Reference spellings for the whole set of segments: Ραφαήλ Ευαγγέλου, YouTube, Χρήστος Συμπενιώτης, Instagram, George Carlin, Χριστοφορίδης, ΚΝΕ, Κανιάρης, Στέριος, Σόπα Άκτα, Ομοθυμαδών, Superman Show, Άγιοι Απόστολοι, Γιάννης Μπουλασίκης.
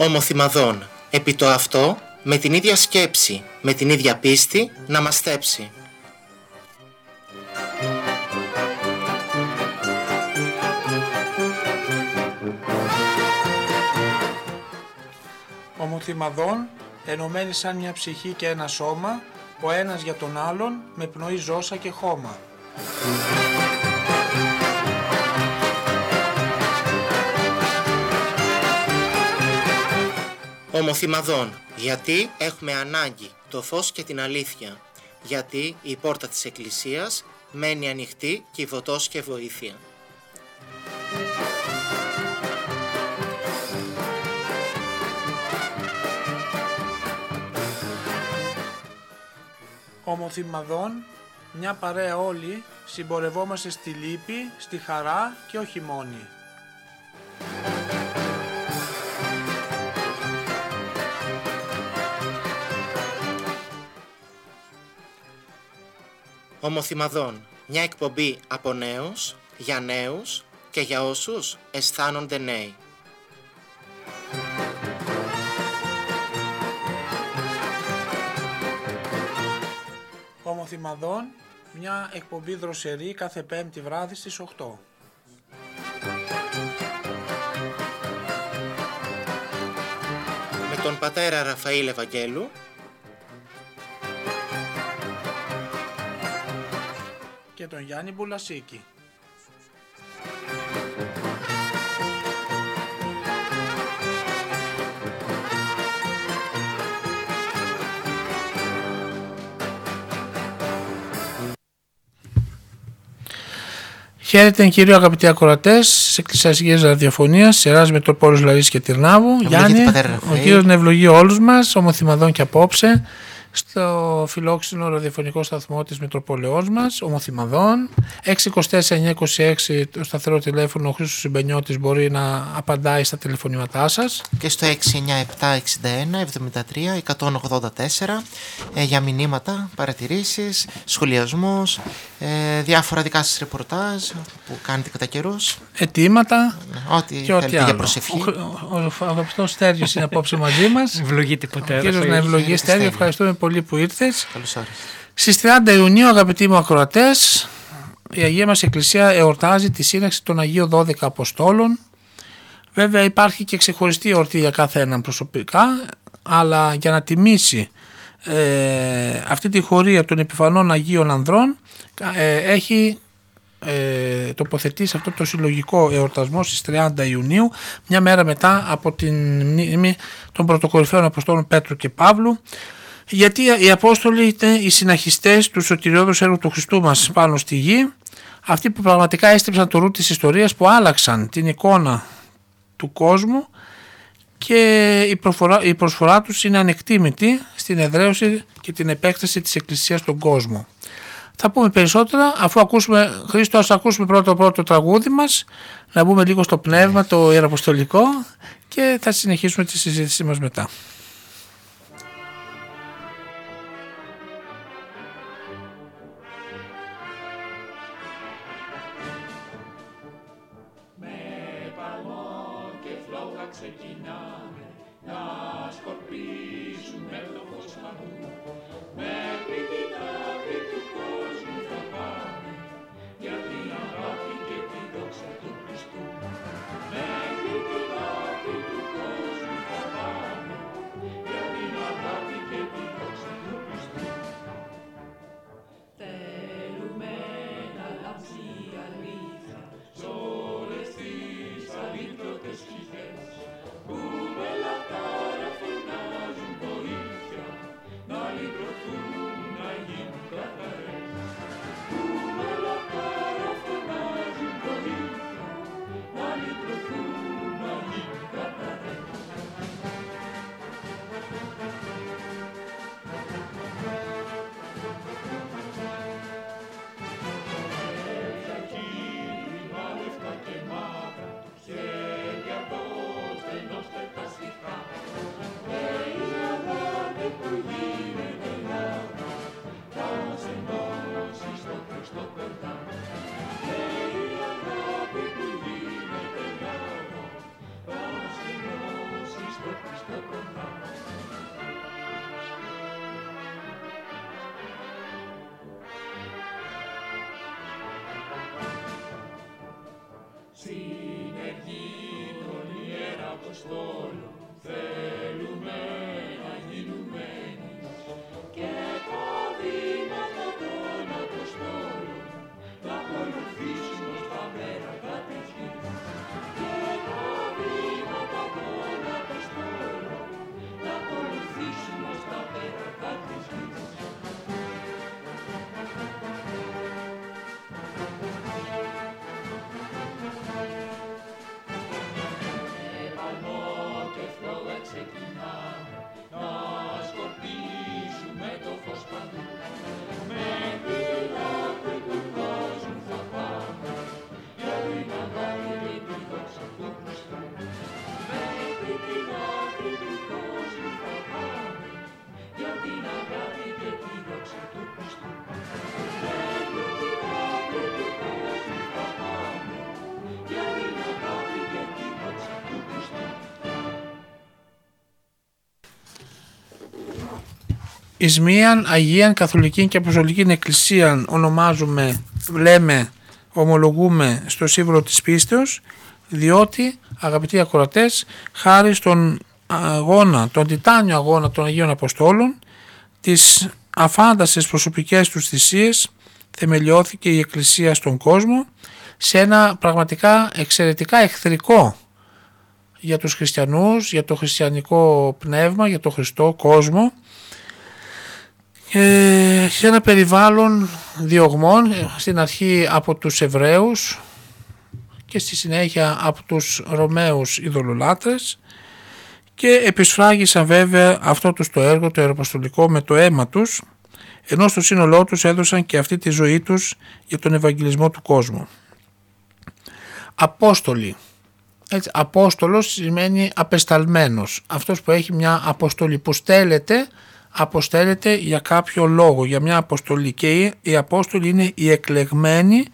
Ομοθυμαδών, επί το αυτό, με την ίδια σκέψη, με την ίδια πίστη, να μαστέψει. Ομοθυμαδών, ενωμένοι σαν μια ψυχή και ένα σώμα, ο ένας για τον άλλον, με πνοή ζώσα και χώμα. Ομοθυμαδών, γιατί έχουμε ανάγκη το φως και την αλήθεια, γιατί η πόρτα της Εκκλησίας μένει ανοιχτή κυβωτός και βοήθεια. Ομοθυμαδών, μια παρέα όλοι, συμπορευόμαστε στη λύπη, στη χαρά και όχι μόνοι. Ομοθυμαδών, μια εκπομπή από νέους, για νέους και για όσους αισθάνονται νέοι. Ομοθυμαδών, μια εκπομπή δροσερή κάθε πέμπτη βράδυ στις 8. Με τον πατέρα Ραφαήλ Ευαγγέλου και τον Γιάννη Μπουλασίκη. Χαίρετε κύριο αγαπητοί ακροατές της Εκκλησιαστικής Ραδιοφωνίας, σειράς Μητροπόλης Λαρίσης και Τυρνάβου. Γιάννη, ο κύριος να ευλογεί όλους μας, ομοθυμαδών και απόψε, στο φιλόξενο ραδιοφωνικό σταθμό της Μητροπολεώς μας, Ομοθυμαδών. 624-926 το σταθερό τηλέφωνο, ο Χρήστος Συμπενιώτης μπορεί να απαντάει στα τηλεφωνήματά σας. Και στο 697-61-73-184 για μηνύματα, παρατηρήσεις, σχολιασμούς, διάφορα δικά σας ρεπορτάζ που κάνετε κατά καιρούς. Αιτήματα και ό,τι για προσευχή. Ο αγαπητός Στέριος είναι απόψε μαζί μας. Ευλογείται ποτέ. Κύριος να ευλογεί Στέριο, ευχαριστούμε πολύ που ήρθες. Στις 30 Ιουνίου, αγαπητοί μου ακροατές, η Αγία μας Εκκλησία εορτάζει τη σύναξη των Αγίων 12 Αποστόλων. Βέβαια υπάρχει και ξεχωριστή εορτή για κάθε έναν προσωπικά, αλλά για να τιμήσει αυτή τη χωρία των επιφανών Αγίων Ανδρών έχει τοποθετήσει αυτό το συλλογικό εορτασμό στις 30 Ιουνίου, μια μέρα μετά από την μνήμη των πρωτοκορυφαίων Αποστόλων Πέτρου και Παύλου. Γιατί οι Απόστολοι ήταν οι συναχιστές του σωτηριώδους έργου του Χριστού μας πάνω στη γη, αυτοί που πραγματικά έστριψαν το ρου της ιστορίας, που άλλαξαν την εικόνα του κόσμου, και η προσφορά τους είναι ανεκτίμητη στην εδραίωση και την επέκταση της Εκκλησίας στον κόσμο. Θα πούμε περισσότερα αφού ακούσουμε, Χρήστο, ας ακούσουμε πρώτο τραγούδι μας, να μπούμε λίγο στο πνεύμα το ιεραποστολικό και θα συνεχίσουμε τη συζήτησή μας μετά. Εις μίαν Αγίαν Καθολική και Αποστολική Εκκλησίαν ονομάζουμε, λέμε, ομολογούμε στο σύμβολο της πίστεως, διότι, αγαπητοί ακροατές, χάρη στον αγώνα, τον τιτάνιο αγώνα των Αγίων Αποστόλων, τις αφάνταστες προσωπικές τους θυσίες, θεμελιώθηκε η Εκκλησία στον κόσμο σε ένα πραγματικά εξαιρετικά εχθρικό για τους χριστιανούς, για το χριστιανικό πνεύμα, για το Χριστό κόσμο, σε ένα περιβάλλον διωγμών, στην αρχή από τους Εβραίους και στη συνέχεια από τους Ρωμαίους ειδωλολάτρες, και επισφράγησαν βέβαια αυτό τους το έργο το ιεραποστολικό με το αίμα τους, ενώ στο σύνολό τους έδωσαν και αυτή τη ζωή τους για τον ευαγγελισμό του κόσμου. Απόστολοι. Έτσι, Απόστολος σημαίνει απεσταλμένος, αυτός που έχει μια αποστολή, που αποστέλλεται για κάποιο λόγο, για μια αποστολή, και οι Απόστολοι είναι οι εκλεγμένοι,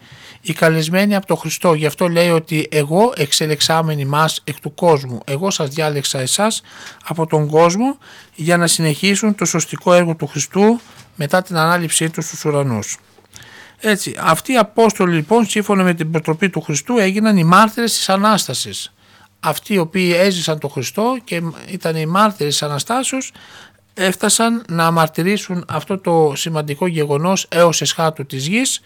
οι καλεσμένοι από τον Χριστό. Γι' αυτό λέει ότι εγώ εξελεξάμενοι μας εκ του κόσμου, εγώ σας διάλεξα εσάς από τον κόσμο για να συνεχίσουν το σωστικό έργο του Χριστού μετά την ανάληψή του στους ουρανούς. Έτσι, αυτοί οι Απόστολοι λοιπόν, σύμφωνα με την προτροπή του Χριστού, έγιναν οι μάρτυρες της Ανάστασης. Αυτοί οι οποίοι έζησαν τον Χριστό και ήταν οι μάρτυρες της Αναστάσεως, έφτασαν να μαρτυρήσουν αυτό το σημαντικό γεγονός έως εσχάτου της γης,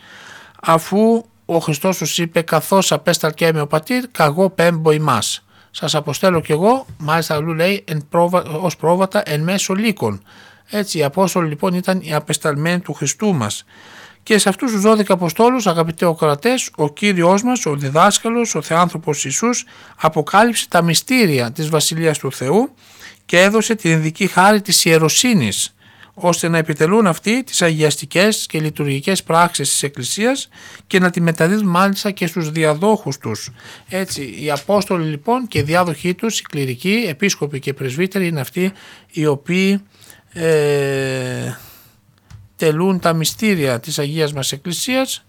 αφού ο Χριστός τους είπε «καθώς απέσταλκέμαι ο πατήρ, καγώ πέμπω ημάς». Σας αποστέλω κι εγώ, μάλιστα αλλού λέει, ως πρόβατα εν μέσω λύκων. Έτσι οι Απόστολοι λοιπόν ήταν οι απεσταλμένοι του Χριστού μας. Και σε αυτούς τους 12 Αποστόλους, αγαπητοί ακροατές, ο Κύριος μας, ο διδάσκαλος, ο Θεάνθρωπος Ιησούς, αποκάλυψε τα μυστήρια της Βασιλείας του Θεού και έδωσε την ειδική χάρη της ιεροσύνης, ώστε να επιτελούν αυτοί τις αγιαστικές και λειτουργικές πράξεις της Εκκλησίας και να τη μεταδίδουν μάλιστα και στους διαδόχους τους. Έτσι, οι Απόστολοι λοιπόν και οι διάδοχοί τους, οι κληρικοί, επίσκοποι και πρεσβύτεροι είναι αυτοί οι οποίοι τελούν τα μυστήρια της Αγίας μας Εκκλησίας,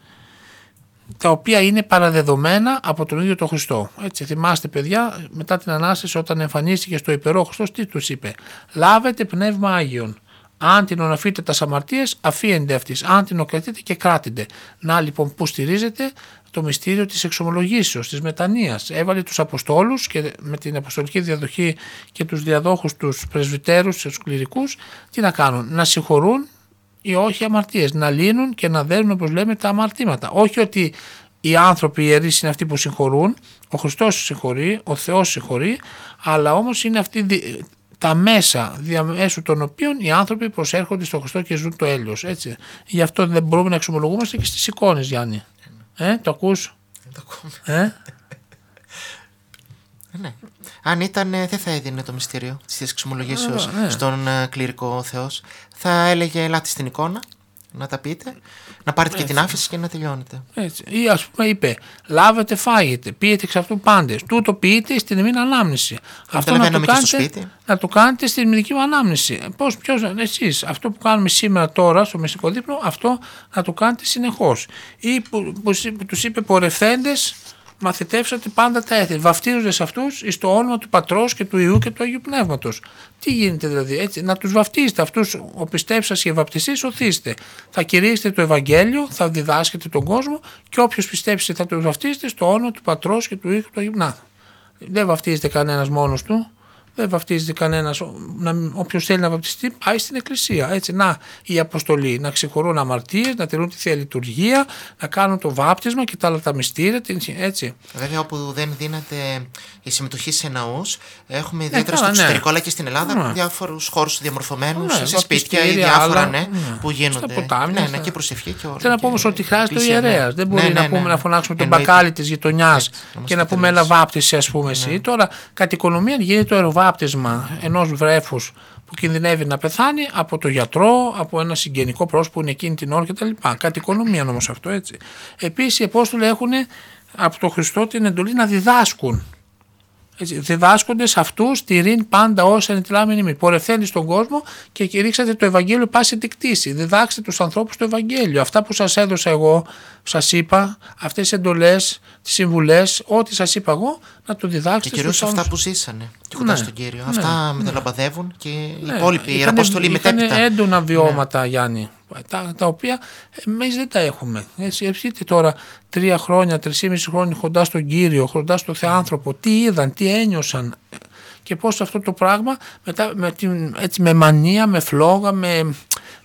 τα οποία είναι παραδεδομένα από τον ίδιο τον Χριστό. Έτσι, θυμάστε παιδιά, μετά την Ανάσταση όταν εμφανίστηκε στο Υπερό Χριστός, τι τους είπε? Λάβετε πνεύμα Άγιον. Αν την οναφείτε τα αμαρτίες, αφίενται αυτής. Αν την οκρατείτε και κράτηνται. Να λοιπόν που στηρίζεται το μυστήριο της εξομολογήσεως, της μετανοίας. Έβαλε τους Αποστόλους και με την αποστολική διαδοχή και τους διαδόχους, τους πρεσβυτέρους, τους κληρικούς, τι να κάνουν? Να συγχωρούν ή όχι αμαρτίες, να λύνουν και να δέρνουν, όπως λέμε, τα αμαρτήματα. Όχι ότι οι άνθρωποι ιερείς είναι αυτοί που συγχωρούν, ο Χριστός συγχωρεί, ο Θεός συγχωρεί, αλλά όμως είναι αυτοί τα μέσα διαμέσου των οποίων οι άνθρωποι προσέρχονται στον Χριστό και ζουν το έλεος. Έτσι. Γι' αυτό δεν μπορούμε να εξομολογούμαστε και στις εικόνες, Γιάννη. Το ακούς? Δεν το ακούμε. Ναι. Αν ήταν, δεν θα έδινε το μυστήριο στις εξομολογήσεις στον κληρικό Θεός. Θα έλεγε ελάτε στην εικόνα, να τα πείτε, να πάρετε και την άφηση και να τελειώνετε. Έτσι. Ή ας πούμε είπε λάβετε φάγετε, πείτε εξ αυτού πάντες, τούτο πείτε στην ημίν ανάμνηση. Αυτό να το, κάνετε στην ημιδική μου ανάμνηση. Εσείς αυτό που κάνουμε σήμερα τώρα στο μυστικό δείπνο, αυτό να το κάνετε συνεχώς. Ή που τους είπε πορευθέντες, μαθητεύσατε πάντα τα έθνη, βαφτίζοντες αυτούς εις το όνομα του Πατρός και του Υιού και του Αγίου Πνεύματος. Τι γίνεται δηλαδή? Έτσι, να τους βαφτίζετε αυτούς, ο πιστέψας και βαπτιστής σωθείστε. Θα κηρύξετε το Ευαγγέλιο, θα διδάσκετε τον κόσμο και όποιος πιστέψει θα τους βαφτίζετε στο όνομα του Πατρός και του Υιού και του Αγίου Πνεύματος. Δεν βαφτίζεται κανένας μόνος του. Δεν βαπτίζεται κανένας, όποιος θέλει να βαπτιστεί πάει στην εκκλησία. Έτσι, να η αποστολή, να ξεχωρούν αμαρτίες, να τελούν τη Θεία Λειτουργία, να κάνουν το βάπτισμα και τα άλλα τα μυστήρια. Έτσι. Βέβαια όπου δεν δίνεται η συμμετοχή σε ναούς, έχουμε ιδιαίτερα στο εξωτερικό αλλά και στην Ελλάδα διάφορους χώρους διαμορφωμένους, σε σπίτια ή διάφορα που γίνονται. Ποτάμια, και προσευχή και όλα. Θέλω να πούμε ότι χρειάζεται ο ιερέας. Δεν μπορεί να φωνάξουμε τον μπακάλι της γειτονιάς και να πούμε έλα βάπτισε, ας πούμε εσύ. Τώρα κατ' οικονομία γίνεται το αεροβάπτισμα. Βάπτισμα ενός βρέφους που κινδυνεύει να πεθάνει από το γιατρό, από ένα συγγενικό πρόσωπο που είναι εκείνη την ώρα κτλ. Κατ' οικονομία όμως αυτό, έτσι. Επίσης οι Απόστολοι έχουν από τον Χριστό την εντολή να διδάσκουν. Έτσι, διδάσκονται σε αυτούς τηρήν πάντα όσα ενετιλάμενοι μη. Πορευθέντε στον κόσμο και κηρύξατε το Ευαγγέλιο πάση τη κτήση. Διδάξτε τους ανθρώπους το Ευαγγέλιο. Αυτά που σας έδωσα εγώ, σας είπα, αυτές τις εντολές, τις συμβουλές, ό,τι σας είπα εγώ, να το διδάξετε. Και κυρίως αυτά που ζήσανε κοντά στον Κύριο. Αυτά μεταλαμπαδεύουν και οι υπόλοιποι, οι Απόστολοι μετέπειτα. Ήταν έντονα βιώματα, Γιάννη, τα οποία εμείς δεν τα έχουμε. Ευτείτε τώρα 3 χρόνια, 3,5 χρόνια κοντά στον Κύριο, κοντά στον Θεάνθρωπο, τι είδαν, τι ένιωσαν και πώς αυτό το πράγμα μετά, με μανία, με φλόγα,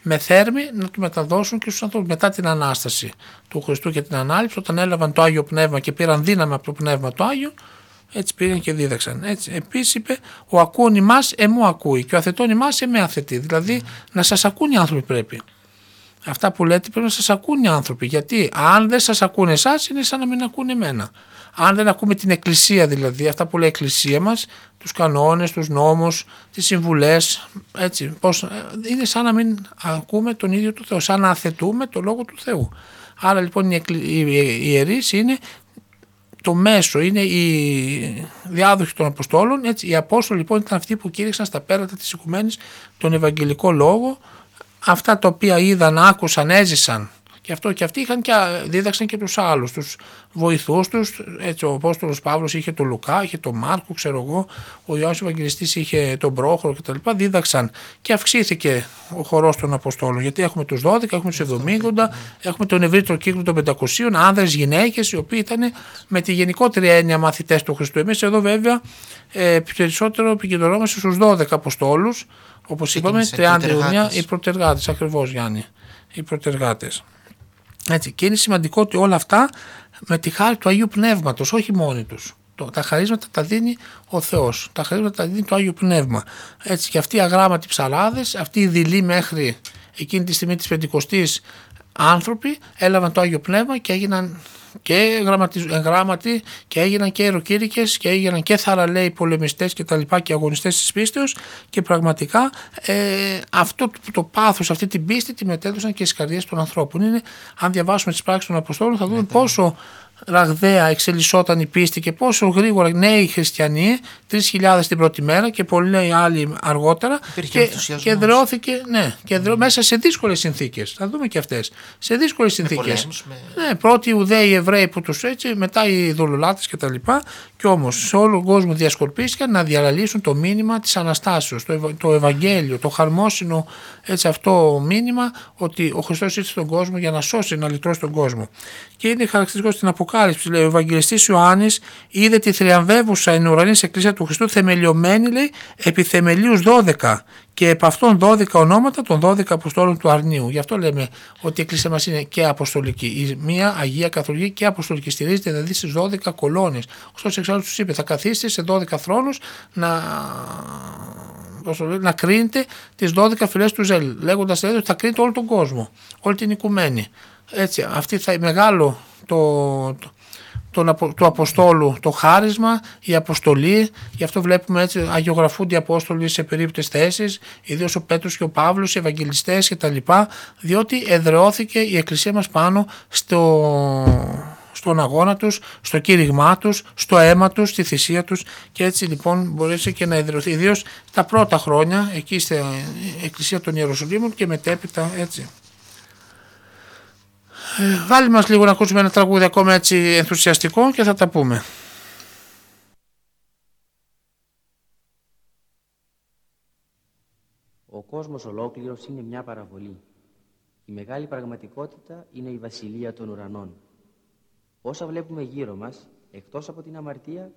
με θέρμη να του μεταδώσουν και στους ανθρώπους. Μετά την Ανάσταση του Χριστού και την Ανάληψη, όταν έλαβαν το Άγιο Πνεύμα και πήραν δύναμη από το Πνεύμα το Άγιο, έτσι πήγαν και δίδαξαν. Έτσι. Επίσης είπε ο ακούων ημάς εμού ακούει και ο αθετών ημάς εμέ αθετεί. Δηλαδή να σας ακούν οι άνθρωποι πρέπει. Αυτά που λέτε πρέπει να σας ακούν οι άνθρωποι, γιατί αν δεν σας ακούνε εσάς είναι σαν να μην ακούνε εμένα. Αν δεν ακούμε την εκκλησία δηλαδή, αυτά που λέει η εκκλησία μας, τους κανόνες, τους νόμους, τις συμβουλές, έτσι, είναι σαν να μην ακούμε τον ίδιο του Θεό, σαν να αθετούμε το Λόγο του Θεού. Άρα λοιπόν οι ιερείς είναι το μέσο, είναι οι διάδοχοι των Αποστόλων, έτσι. Οι Απόστολοι λοιπόν ήταν αυτοί που κήρυξαν στα πέρατα της Οικουμένης τον Ευαγγελικό Λόγο, αυτά τα οποία είδαν, άκουσαν, έζησαν. Και αυτό και αυτοί είχαν και δίδαξαν και τους άλλους, τους βοηθούς τους. Έτσι, ο Απόστολος Παύλος είχε τον Λουκά, είχε τον Μάρκο, ξέρω εγώ, ο Ιωάννης Ευαγγελιστής είχε τον Πρόχωρο κτλ. Δίδαξαν και αυξήθηκε ο χορός των Αποστόλων. Γιατί έχουμε τους 12, έχουμε τους 70, έχουμε τον ευρύτερο κύκλο των 500, άνδρες, γυναίκες, οι οποίοι ήταν με τη γενικότερη έννοια μαθητές του Χριστού. Εμείς εδώ βέβαια περισσότερο επικεντρωνόμαστε στους 12 Αποστόλους, όπως είπαμε, 30 Ιουνίου, οι πρωτεργάτες, ακριβώς Γιάννη, οι πρωτεργάτες. Έτσι. Και είναι σημαντικό ότι όλα αυτά με τη χάρη του Αγίου Πνεύματος, όχι μόνοι τους. Τα χαρίσματα τα δίνει ο Θεός, τα χαρίσματα τα δίνει το Άγιο Πνεύμα. Έτσι. Και αυτοί οι αγράμματοι ψαράδες, αυτοί οι δειλοί μέχρι εκείνη τη στιγμή της Πεντηκοστής άνθρωποι έλαβαν το Άγιο Πνεύμα και έγιναν και γράμματοι και έγιναν και ιεροκήρυκες και έγιναν και θαραλέοι πολεμιστές και τα λοιπά και αγωνιστές της πίστεως και πραγματικά αυτό το πάθος, αυτή την πίστη τη μετέδωσαν και στις καρδιές των ανθρώπων. Είναι, αν διαβάσουμε τις πράξεις των Αποστόλων θα δούμε πόσο ραγδαία εξελισσόταν η πίστη και πόσο γρήγορα νέοι χριστιανοί, 3.000 την πρώτη μέρα και πολλοί άλλοι αργότερα, και δρεώθηκε μέσα σε δύσκολες συνθήκες. Θα δούμε και αυτές. Σε δύσκολες συνθήκες. Ναι, πρώτοι Ιουδαίοι, Εβραίοι που τους έτσι, μετά οι Δολολάτες κτλ. Και όμως σε όλο τον κόσμο διασκορπίστηκαν να διαλαλήσουν το μήνυμα της Αναστάσεως, το Ευαγγέλιο, το χαρμόσυνο έτσι, αυτό μήνυμα ότι ο Χριστός ήρθε στον κόσμο για να σώσει, να λυτρώσει τον κόσμο. Και είναι χαρακτηριστικό στην Αποκάλυψη, λέει, ο Ευαγγελιστής Ιωάννης είδε τη θριαμβεύουσα εν ουρανής εκκλησία του Χριστού θεμελιωμένη, λέει, επί θεμελίους 12 και επ' αυτών 12 ονόματα των 12 Αποστόλων του Αρνίου. Γι' αυτό λέμε ότι η εκκλησία μας είναι και αποστολική. Η μία Αγία Καθολική και αποστολική στηρίζεται δηλαδή στις 12 κολόνες. Ωστόσο εξάλλου τους είπε θα καθίσετε σε 12 θρόνους να κρίνετε τις 12 φυλές του Ζέλ, λέγοντας ότι θα κρίνετε όλο τον κόσμο, όλη την οικουμένη. Έτσι, αυτή θα είναι μεγάλο του Αποστόλου το χάρισμα, η αποστολή. Γι' αυτό βλέπουμε έτσι αγιογραφούνται οι Απόστολοι σε περίπτες θέσεις, ιδίως ο Πέτρος και ο Παύλος, οι Ευαγγελιστές κτλ. Διότι εδραιώθηκε η Εκκλησία μας πάνω στον αγώνα τους, στο κήρυγμά τους, στο αίμα τους, στη θυσία τους και έτσι λοιπόν μπορέσει και να εδραιωθεί. Ιδίως τα πρώτα χρόνια εκεί στην Εκκλησία των Ιεροσολύμων και μετέπειτα έτσι. Βάλει μας λίγο να ακούσουμε ένα τραγούδι ακόμα έτσι ενθουσιαστικό και θα τα πούμε. Ο κόσμος ολόκληρος είναι μια παραβολή. Η μεγάλη πραγματικότητα είναι η βασιλεία των ουρανών. Όσα βλέπουμε γύρω μας, εκτός από την αμαρτία...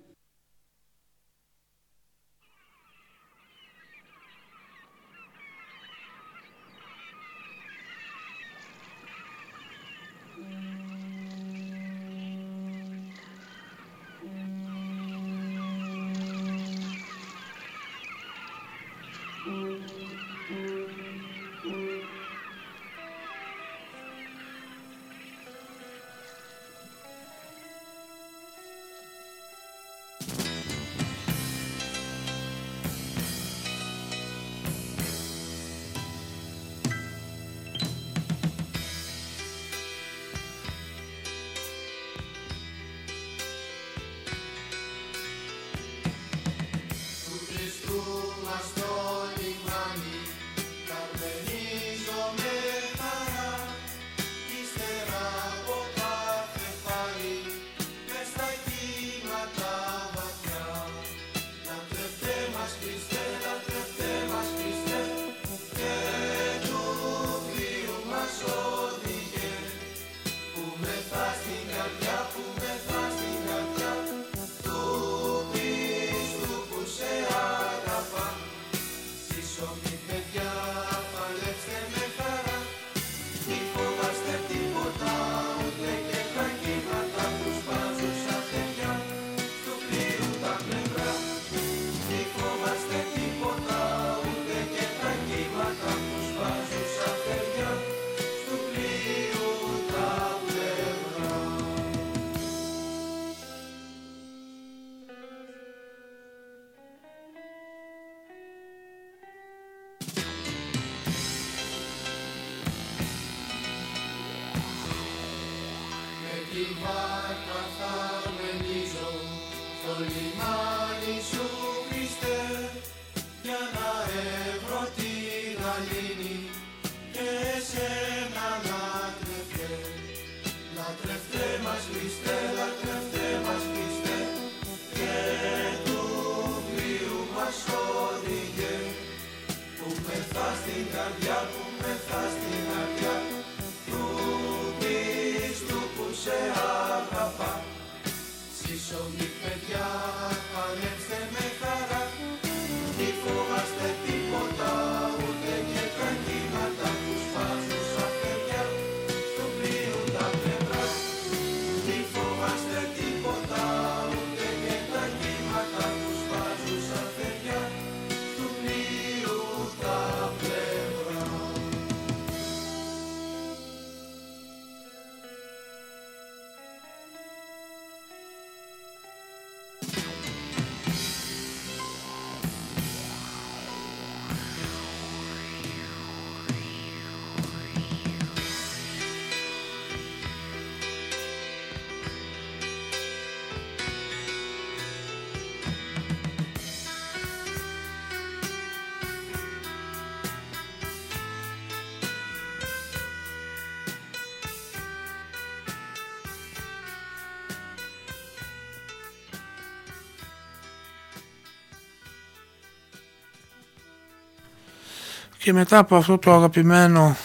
Και μετά από αυτό το αγαπημένο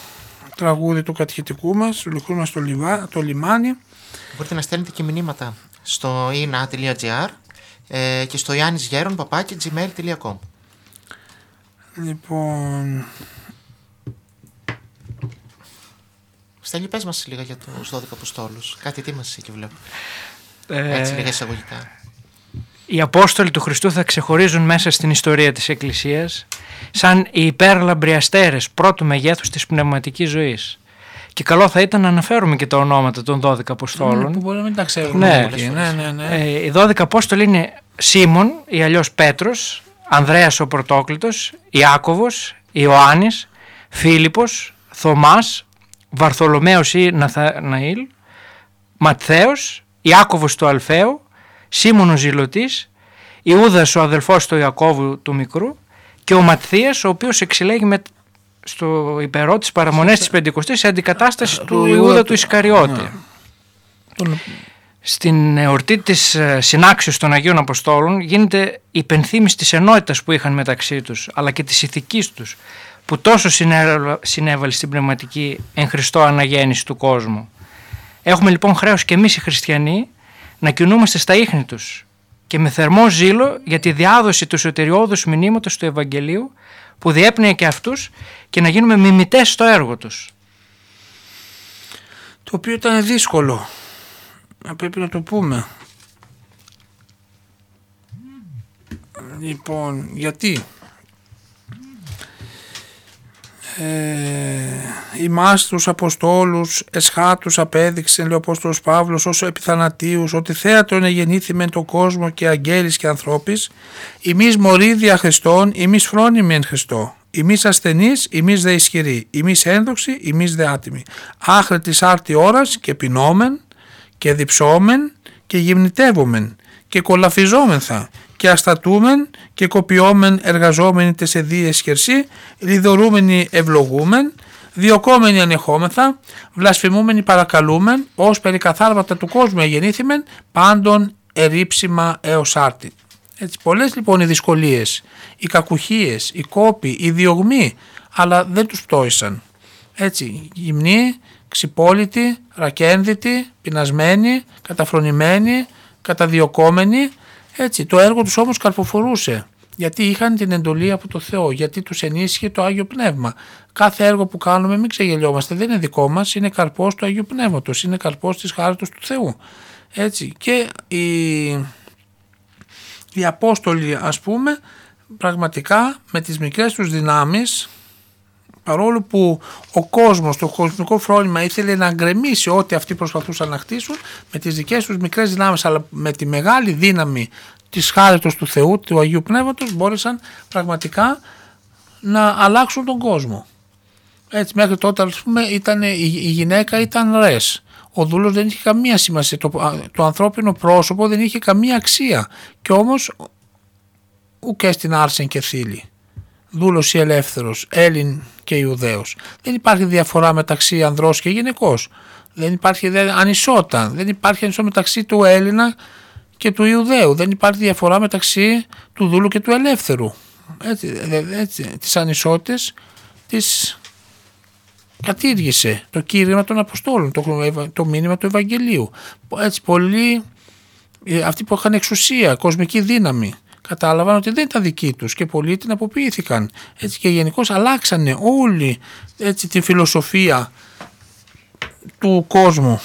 τραγούδι του κατηχητικού μας, του λιχού μας το λιμάνι. Μπορείτε να στέλνετε και μηνύματα στο ina.gr και στο iannisgeron@gmail.com. Λοιπόν... Στέλνει, πες μας λίγα για τους 12 Αποστόλους. Κάτι τι μας εκεί βλέπω. Έτσι λίγα εισαγωγικά. Οι Απόστολοι του Χριστού θα ξεχωρίζουν μέσα στην ιστορία της Εκκλησίας σαν οι υπέρλαμπροι αστέρες πρώτου μεγέθους της πνευματικής ζωής. Και καλό θα ήταν να αναφέρουμε και τα ονόματα των 12 Αποστόλων. Που μπορεί να μην τα ξέρουμε. Ναι. Οι 12 Απόστολοι είναι Σίμων ή αλλιώς Πέτρος, Ανδρέας ο Πρωτόκλητος, Ιάκωβος, Ιωάννης, Φίλιππος, Θωμάς, Βαρθολομαίος ή Ναθαναήλ, Ματθαίος, Ιάκωβος το Αλφαίο, Σίμωνος Ζηλωτής, Ιούδας ο αδελφός του Ιακώβου του Μικρού και ο Ματθίας, ο οποίος εξηλέγει στο υπερό της παραμονές της Πεντηκοστής σε αντικατάσταση του Ιούδα του Ισκαριώτη. Στην εορτή της συνάξεως των Αγίων Αποστόλων γίνεται υπενθύμηση της ενότητας που είχαν μεταξύ τους, αλλά και της ηθικής τους, που τόσο συνέβαλε στην πνευματική εν Χριστώ αναγέννηση του κόσμου. Έχουμε λοιπόν χρέος και εμείς οι χριστιανοί να κινούμαστε στα ίχνη τους και με θερμό ζήλο για τη διάδοση του σωτηριώδους μηνύματος του Ευαγγελίου που διέπνεε και αυτούς και να γίνουμε μιμητές στο έργο τους. Το οποίο ήταν δύσκολο, πρέπει να το πούμε. Λοιπόν, γιατί... Ημάς τους Αποστόλους εσχάτους απέδειξε ο Απόστολος Παύλος όσο επιθανατίους ότι θέατρον εγεννήθη μεν το κόσμο και αγγέλης και ανθρώπης, ημείς μωροί δια Χριστών, ημείς φρόνιμοι εν Χριστώ, ημείς ασθενείς, ημείς δε ισχυροί, ημείς ένδοξοι, ημείς δε άτιμοι, άχρη της άρτη ώρας και πεινόμεν και διψόμεν και γυμνητεύομεν και κολαφιζόμεθα και αστατούμεν και κοπιόμεν εργαζόμενοι τες εδίες χερσί, λιδωρούμενοι ευλογούμεν, διωκόμενοι ανεχόμεθα, βλασφημούμενοι παρακαλούμεν, ως περικαθάρματα του κόσμου εγεννήθημεν, πάντων ερήψιμα έως άρτη. Έτσι, πολλές λοιπόν οι δυσκολίες, οι κακουχίες, οι κόποι, οι διωγμοί, αλλά δεν τους πτώησαν. Έτσι, γυμνοί, ξυπόλυτοι, ρακένδυτοι, πεινασμένοι, καταφρονημένοι, καταδιωκόμενοι. Έτσι, το έργο τους όμως καρποφορούσε, γιατί είχαν την εντολή από το Θεό, γιατί τους ενίσχυε το Άγιο Πνεύμα. Κάθε έργο που κάνουμε, μην ξεγελιόμαστε, δεν είναι δικό μας, είναι καρπός του Αγίου Πνεύματος, είναι καρπός της χάριτος του Θεού. Έτσι, και οι Απόστολοι, ας πούμε, πραγματικά με τις μικρές τους δυνάμεις, παρόλο που ο κόσμος, το κοσμικό φρόνημα ήθελε να γκρεμίσει ό,τι αυτοί προσπαθούσαν να χτίσουν, με τις δικές τους μικρές δυνάμεις, αλλά με τη μεγάλη δύναμη της χάριτος του Θεού, του Αγίου Πνεύματος, μπόρεσαν πραγματικά να αλλάξουν τον κόσμο. Έτσι, μέχρι τότε, ας πούμε, η γυναίκα ήταν ρες. Ο δούλος δεν είχε καμία σημασία. Το ανθρώπινο πρόσωπο δεν είχε καμία αξία. Και όμως, ουκέ στην άρσεν και θύλη. Δούλος ή ελεύθερος, Έλλην και Ιουδαίος. Δεν υπάρχει διαφορά μεταξύ ανδρός και γυναικός. Δεν υπάρχει ανισότητα. Δεν υπάρχει ανισότητα μεταξύ του Έλληνα και του Ιουδαίου. Δεν υπάρχει διαφορά μεταξύ του δούλου και του ελεύθερου. Έτσι, τις ανισότητες τις κατήργησε το κήρυγμα των Αποστόλων, το μήνυμα του Ευαγγελίου. Έτσι, πολλοί, αυτοί που είχαν εξουσία, κοσμική δύναμη, κατάλαβαν ότι δεν ήταν δικοί τους και πολλοί την αποποιήθηκαν. Έτσι, και γενικώς αλλάξανε όλη τη φιλοσοφία του κόσμου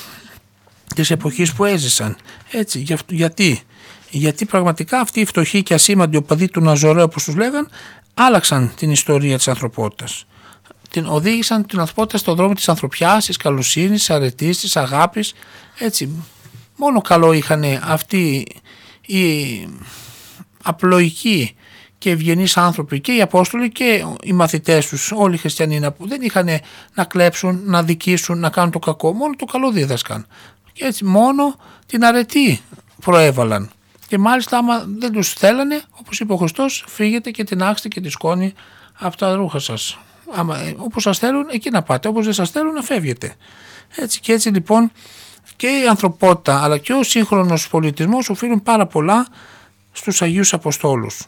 της εποχής που έζησαν. Έτσι, γιατί πραγματικά αυτοί οι φτωχοί και ασήμαντοι οπαδοί του Ναζωρέου, όπως τους λέγαν, άλλαξαν την ιστορία της ανθρωπότητας. Την οδήγησαν την ανθρωπότητα στον δρόμο της ανθρωπιάς, της καλοσύνης, της αρετής, της αγάπης. Έτσι, μόνο καλό είχαν αυτοί οι απλοϊκοί και ευγενείς άνθρωποι, και οι Απόστολοι και οι μαθητές τους, όλοι οι χριστιανοί, που δεν είχαν να κλέψουν, να δικήσουν, να κάνουν το κακό, μόνο το καλό δίδασκαν. Και έτσι μόνο την αρετή προέβαλαν. Και μάλιστα, άμα δεν τους θέλανε, όπως είπε ο Χριστός, φύγετε και τινάξτε και τη σκόνη από τα ρούχα σας. Όπως σας θέλουν, εκεί να πάτε. Όπως δεν σας θέλουν, να φεύγετε. Έτσι, και έτσι λοιπόν και η ανθρωπότητα αλλά και ο σύγχρονος πολιτισμός οφείλουν πάρα πολλά στους Αγίους Αποστόλους.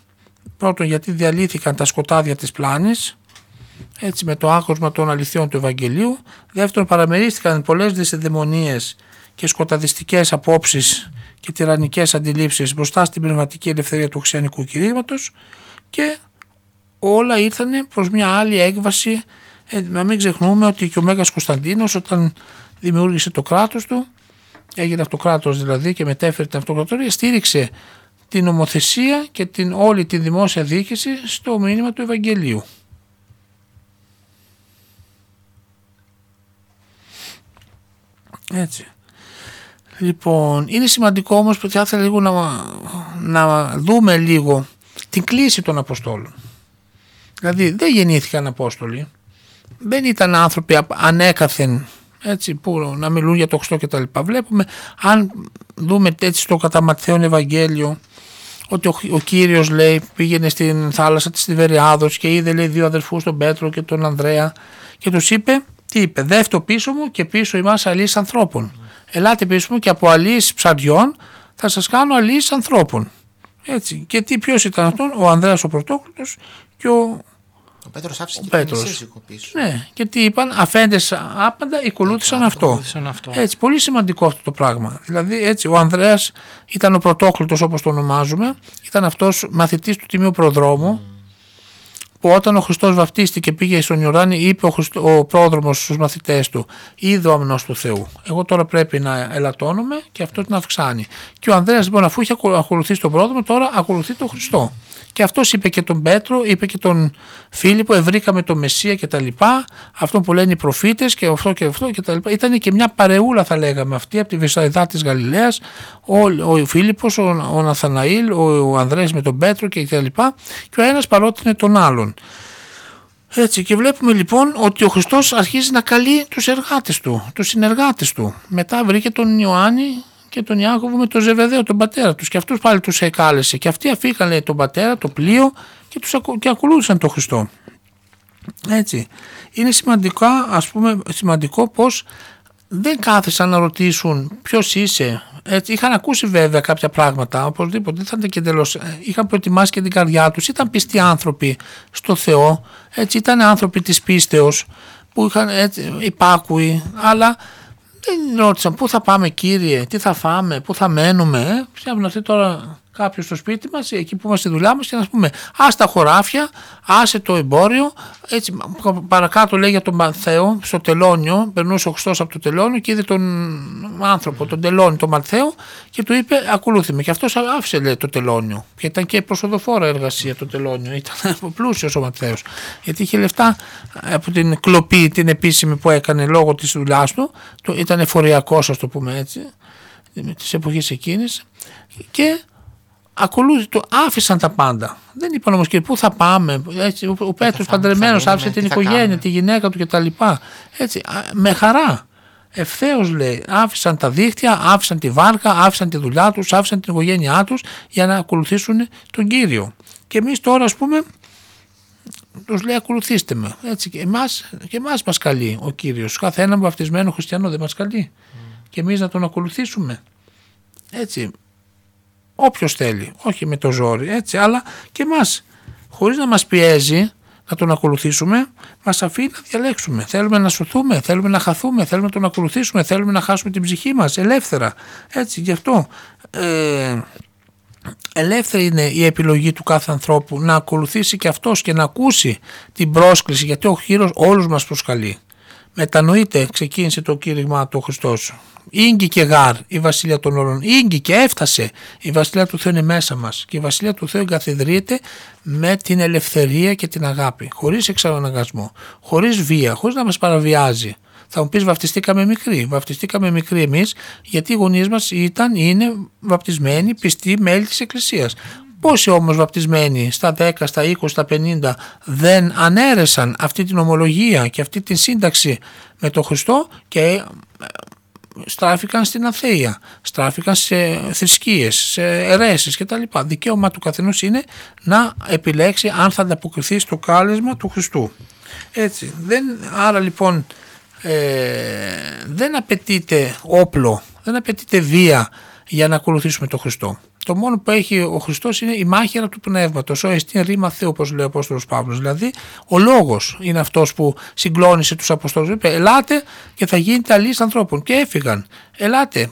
Πρώτον, γιατί διαλύθηκαν τα σκοτάδια της πλάνης, έτσι, με το άκουσμα των αληθιών του Ευαγγελίου. Δεύτερον, παραμερίστηκαν πολλές δυσαιδαιμονίες και σκοταδιστικές απόψεις και τυραννικές αντιλήψεις μπροστά στην πνευματική ελευθερία του χριστιανικού κηρύγματος, και όλα ήρθαν προς μια άλλη έκβαση. Να μην ξεχνούμε ότι και ο Μέγας Κωνσταντίνος, όταν δημιούργησε το κράτος του, έγινε αυτοκράτορας δηλαδή και μετέφερε την αυτοκρατορία, στήριξε την νομοθεσία και την όλη τη δημόσια διοίκηση στο μήνυμα του Ευαγγελίου. Έτσι. Λοιπόν, είναι σημαντικό όμως που θα ήθελα λίγο να δούμε λίγο την κλίση των Αποστόλων. Δηλαδή δεν γεννήθηκαν Απόστολοι, δεν ήταν άνθρωποι ανέκαθεν, έτσι, που να μιλούν για το Χριστό και τα λοιπά. Βλέπουμε, αν δούμε έτσι το κατά Ματθαίον Ευαγγέλιο, ότι ο Κύριος λέει πήγαινε στην θάλασσα της Τιβεριάδος και είδε, λέει, δύο αδερφούς, τον Πέτρο και τον Ανδρέα, και τους είπε, τι είπε, δεύτω πίσω μου και πίσω ημάς αλείς ανθρώπων. Ελάτε πίσω μου και από αλείς ψαριών θα σας κάνω αλείς ανθρώπων. Έτσι. Και τι, ποιος ήταν αυτόν, ο Ανδρέας ο Πρωτόκλητος και ο Πέτρος άφησε και τον Ισύσικο πίσω. Ναι, και τι είπαν, αφέντες άπαντα, οικολούθησαν αυτό. Έτσι, πολύ σημαντικό αυτό το πράγμα. Δηλαδή, έτσι, ο Ανδρέας ήταν ο Πρωτόκλητος, όπως το ονομάζουμε, ήταν αυτός μαθητής του Τιμίου Προδρόμου, που όταν ο Χριστός βαπτίστηκε, πήγε στον Ιορδάνη, είπε ο πρόδρομος στους μαθητές του, είδε ο αμνός του Θεού. Εγώ τώρα πρέπει να ελαττώνομαι και αυτός να αυξάνει. Και ο Ανδρέας, λοιπόν, αφού είχε ακολουθήσει τον πρόδρομο, τώρα ακολουθεί τον Χριστό. Και αυτός είπε και τον Πέτρο, είπε και τον Φίλιππο, ευρήκαμε τον Μεσσία και τα λοιπά, αυτό που λένε οι προφήτες και αυτό και αυτό και τα λοιπά. Ήταν και μια παρεούλα, θα λέγαμε, αυτή από τη Βεσσαϊδά της Γαλιλαίας, ο Φίλιππος, ο Ναθαναήλ, ο Ανδρέας με τον Πέτρο και τα λοιπά, και ο ένας παρότεινε τον άλλον. Έτσι, και βλέπουμε λοιπόν ότι ο Χριστός αρχίζει να καλεί τους εργάτες του, τους συνεργάτες του. Μετά βρήκε τον Ιωάννη και τον Ιάκωβο με τον Ζεβεδαίο, τον πατέρα τους, και αυτούς πάλι τους εκάλεσε, και αυτοί αφήκανε τον πατέρα, το πλοίο, και ακολούθησαν τον Χριστό. Έτσι. Είναι σημαντικό, ας πούμε, σημαντικό πως δεν κάθεσαν να ρωτήσουν ποιος είσαι. Έτσι, είχαν ακούσει βέβαια κάποια πράγματα, οπωσδήποτε, είχαν προετοιμάσει και την καρδιά τους, ήταν πιστοί άνθρωποι στο Θεό, έτσι, ήταν άνθρωποι της πίστεως που είχαν, έτσι, υπάκουοι, αλλά δεν ρώτησαν πού θα πάμε, Κύριε, τι θα φάμε, πού θα μένουμε. Ψάχνουν αυτοί τώρα κάποιος στο σπίτι μας, εκεί που είμαστε στη δουλειά μας, και να πούμε, άσε τα χωράφια, άσε το εμπόριο. Έτσι, παρακάτω λέει για τον Μανθαίο, στο τελώνιο. Περνούσε ο Χριστός από το τελώνιο και είδε τον άνθρωπο, τον τελώνιο, τον Μανθαίο, και του είπε, ακολούθημε. Και αυτός άφησε, λέει, το τελώνιο. Και ήταν και προσοδοφόρα εργασία το τελώνιο. Ήταν πλούσιος ο Μανθαίος, γιατί είχε λεφτά από την κλοπή την επίσημη που έκανε λόγω της δουλειάς του. Ήταν εφοριακός, ας το πούμε έτσι, της εποχής εκείνης. Και ακολούθητο, άφησαν τα πάντα. Δεν είπαν όμως, και πού θα πάμε. Έτσι, ο Πέτρος παντρεμένος άφησε την οικογένεια, τη γυναίκα του κτλ. Έτσι, με χαρά. Ευθέως, λέει, άφησαν τα δίχτυα, άφησαν τη βάρκα, άφησαν τη δουλειά τους, άφησαν την οικογένειά τους για να ακολουθήσουν τον Κύριο. Και εμείς τώρα, ας πούμε, τους λέει, ακολουθήστε με. Έτσι, και εμάς μας καλεί ο Κύριος. Κάθε έναν βαπτισμένο χριστιανό δεν μας καλεί. Και εμείς να τον ακολουθήσουμε. Έτσι. Όποιος θέλει, όχι με το ζόρι, έτσι, αλλά και μας, χωρίς να μας πιέζει να τον ακολουθήσουμε, μας αφήνει να διαλέξουμε. Θέλουμε να σωθούμε, θέλουμε να χαθούμε, θέλουμε να τον ακολουθήσουμε, θέλουμε να χάσουμε την ψυχή μας ελεύθερα. Έτσι, γι' αυτό ελεύθερη είναι η επιλογή του κάθε ανθρώπου να ακολουθήσει και αυτός και να ακούσει την πρόσκληση, γιατί ο Κύριος όλους μας προσκαλεί. Μετανοείτε, ξεκίνησε το κήρυγμα του Χριστός. Ήγγι και γάρ η βασιλεία των όλων. Ήγγι και έφτασε. Η βασιλεία του Θεού είναι μέσα μας. Και η βασιλεία του Θεού εγκαθιδρύεται με την ελευθερία και την αγάπη. Χωρίς εξαναγκασμό, χωρίς βία, χωρίς να μας παραβιάζει. Θα μου πεις, βαπτιστήκαμε μικροί. Βαπτιστήκαμε μικροί εμείς, γιατί οι γονείς μας ήταν ή είναι βαπτισμένοι, πιστοί μέλη της Εκκλησίας. Πόσοι όμως βαπτισμένοι στα 10, στα 20, στα 50 δεν ανέρεσαν αυτή την ομολογία και αυτή την σύνταξη με τον Χριστό και στράφηκαν στην αθεία, στράφηκαν σε θρησκείες, σε αιρέσεις και τα λοιπά. Δικαίωμα του καθενός είναι να επιλέξει αν θα ανταποκριθεί στο κάλεσμα του Χριστού. Έτσι. Άρα λοιπόν δεν απαιτείται όπλο, δεν απαιτείται βία για να ακολουθήσουμε τον Χριστό. Το μόνο που έχει ο Χριστός είναι η μάχαιρα του πνεύματος, ο εστίν ρήμα Θεού, όπως λέει ο Απόστολος Παύλος. Δηλαδή, ο λόγος είναι αυτός που συγκλώνησε τους Αποστόλους. Είπε, ελάτε και θα γίνετε αλείς ανθρώπων. Και έφυγαν. Ελάτε,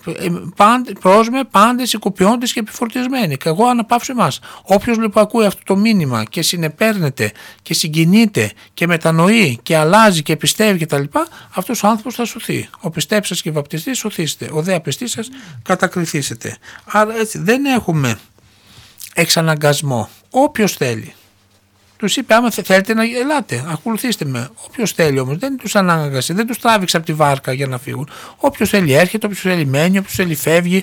πρόσμε, πάντες, οικοποιώντες και επιφορτισμένοι. Και εγώ αναπαύσω εμάς. Όποιος λοιπόν ακούει αυτό το μήνυμα και συνεπέρνεται και συγκινείται και μετανοεί και αλλάζει και πιστεύει κτλ., αυτός ο άνθρωπος θα σωθεί. Ο πιστέψας και βαπτιστής σωθήσετε. Ο δε απιστήσας κατακριθήσετε. Άρα έτσι δεν έχουμε εξαναγκασμό. Όποιος θέλει. Τους είπε, άμα θέλετε να ελάτε, ακολουθήστε με. Όποιος θέλει όμως, δεν τους ανάγκασε, δεν τους τράβηξε από τη βάρκα για να φύγουν. Όποιος θέλει έρχεται, όποιος θέλει μένει, όποιος θέλει φεύγει.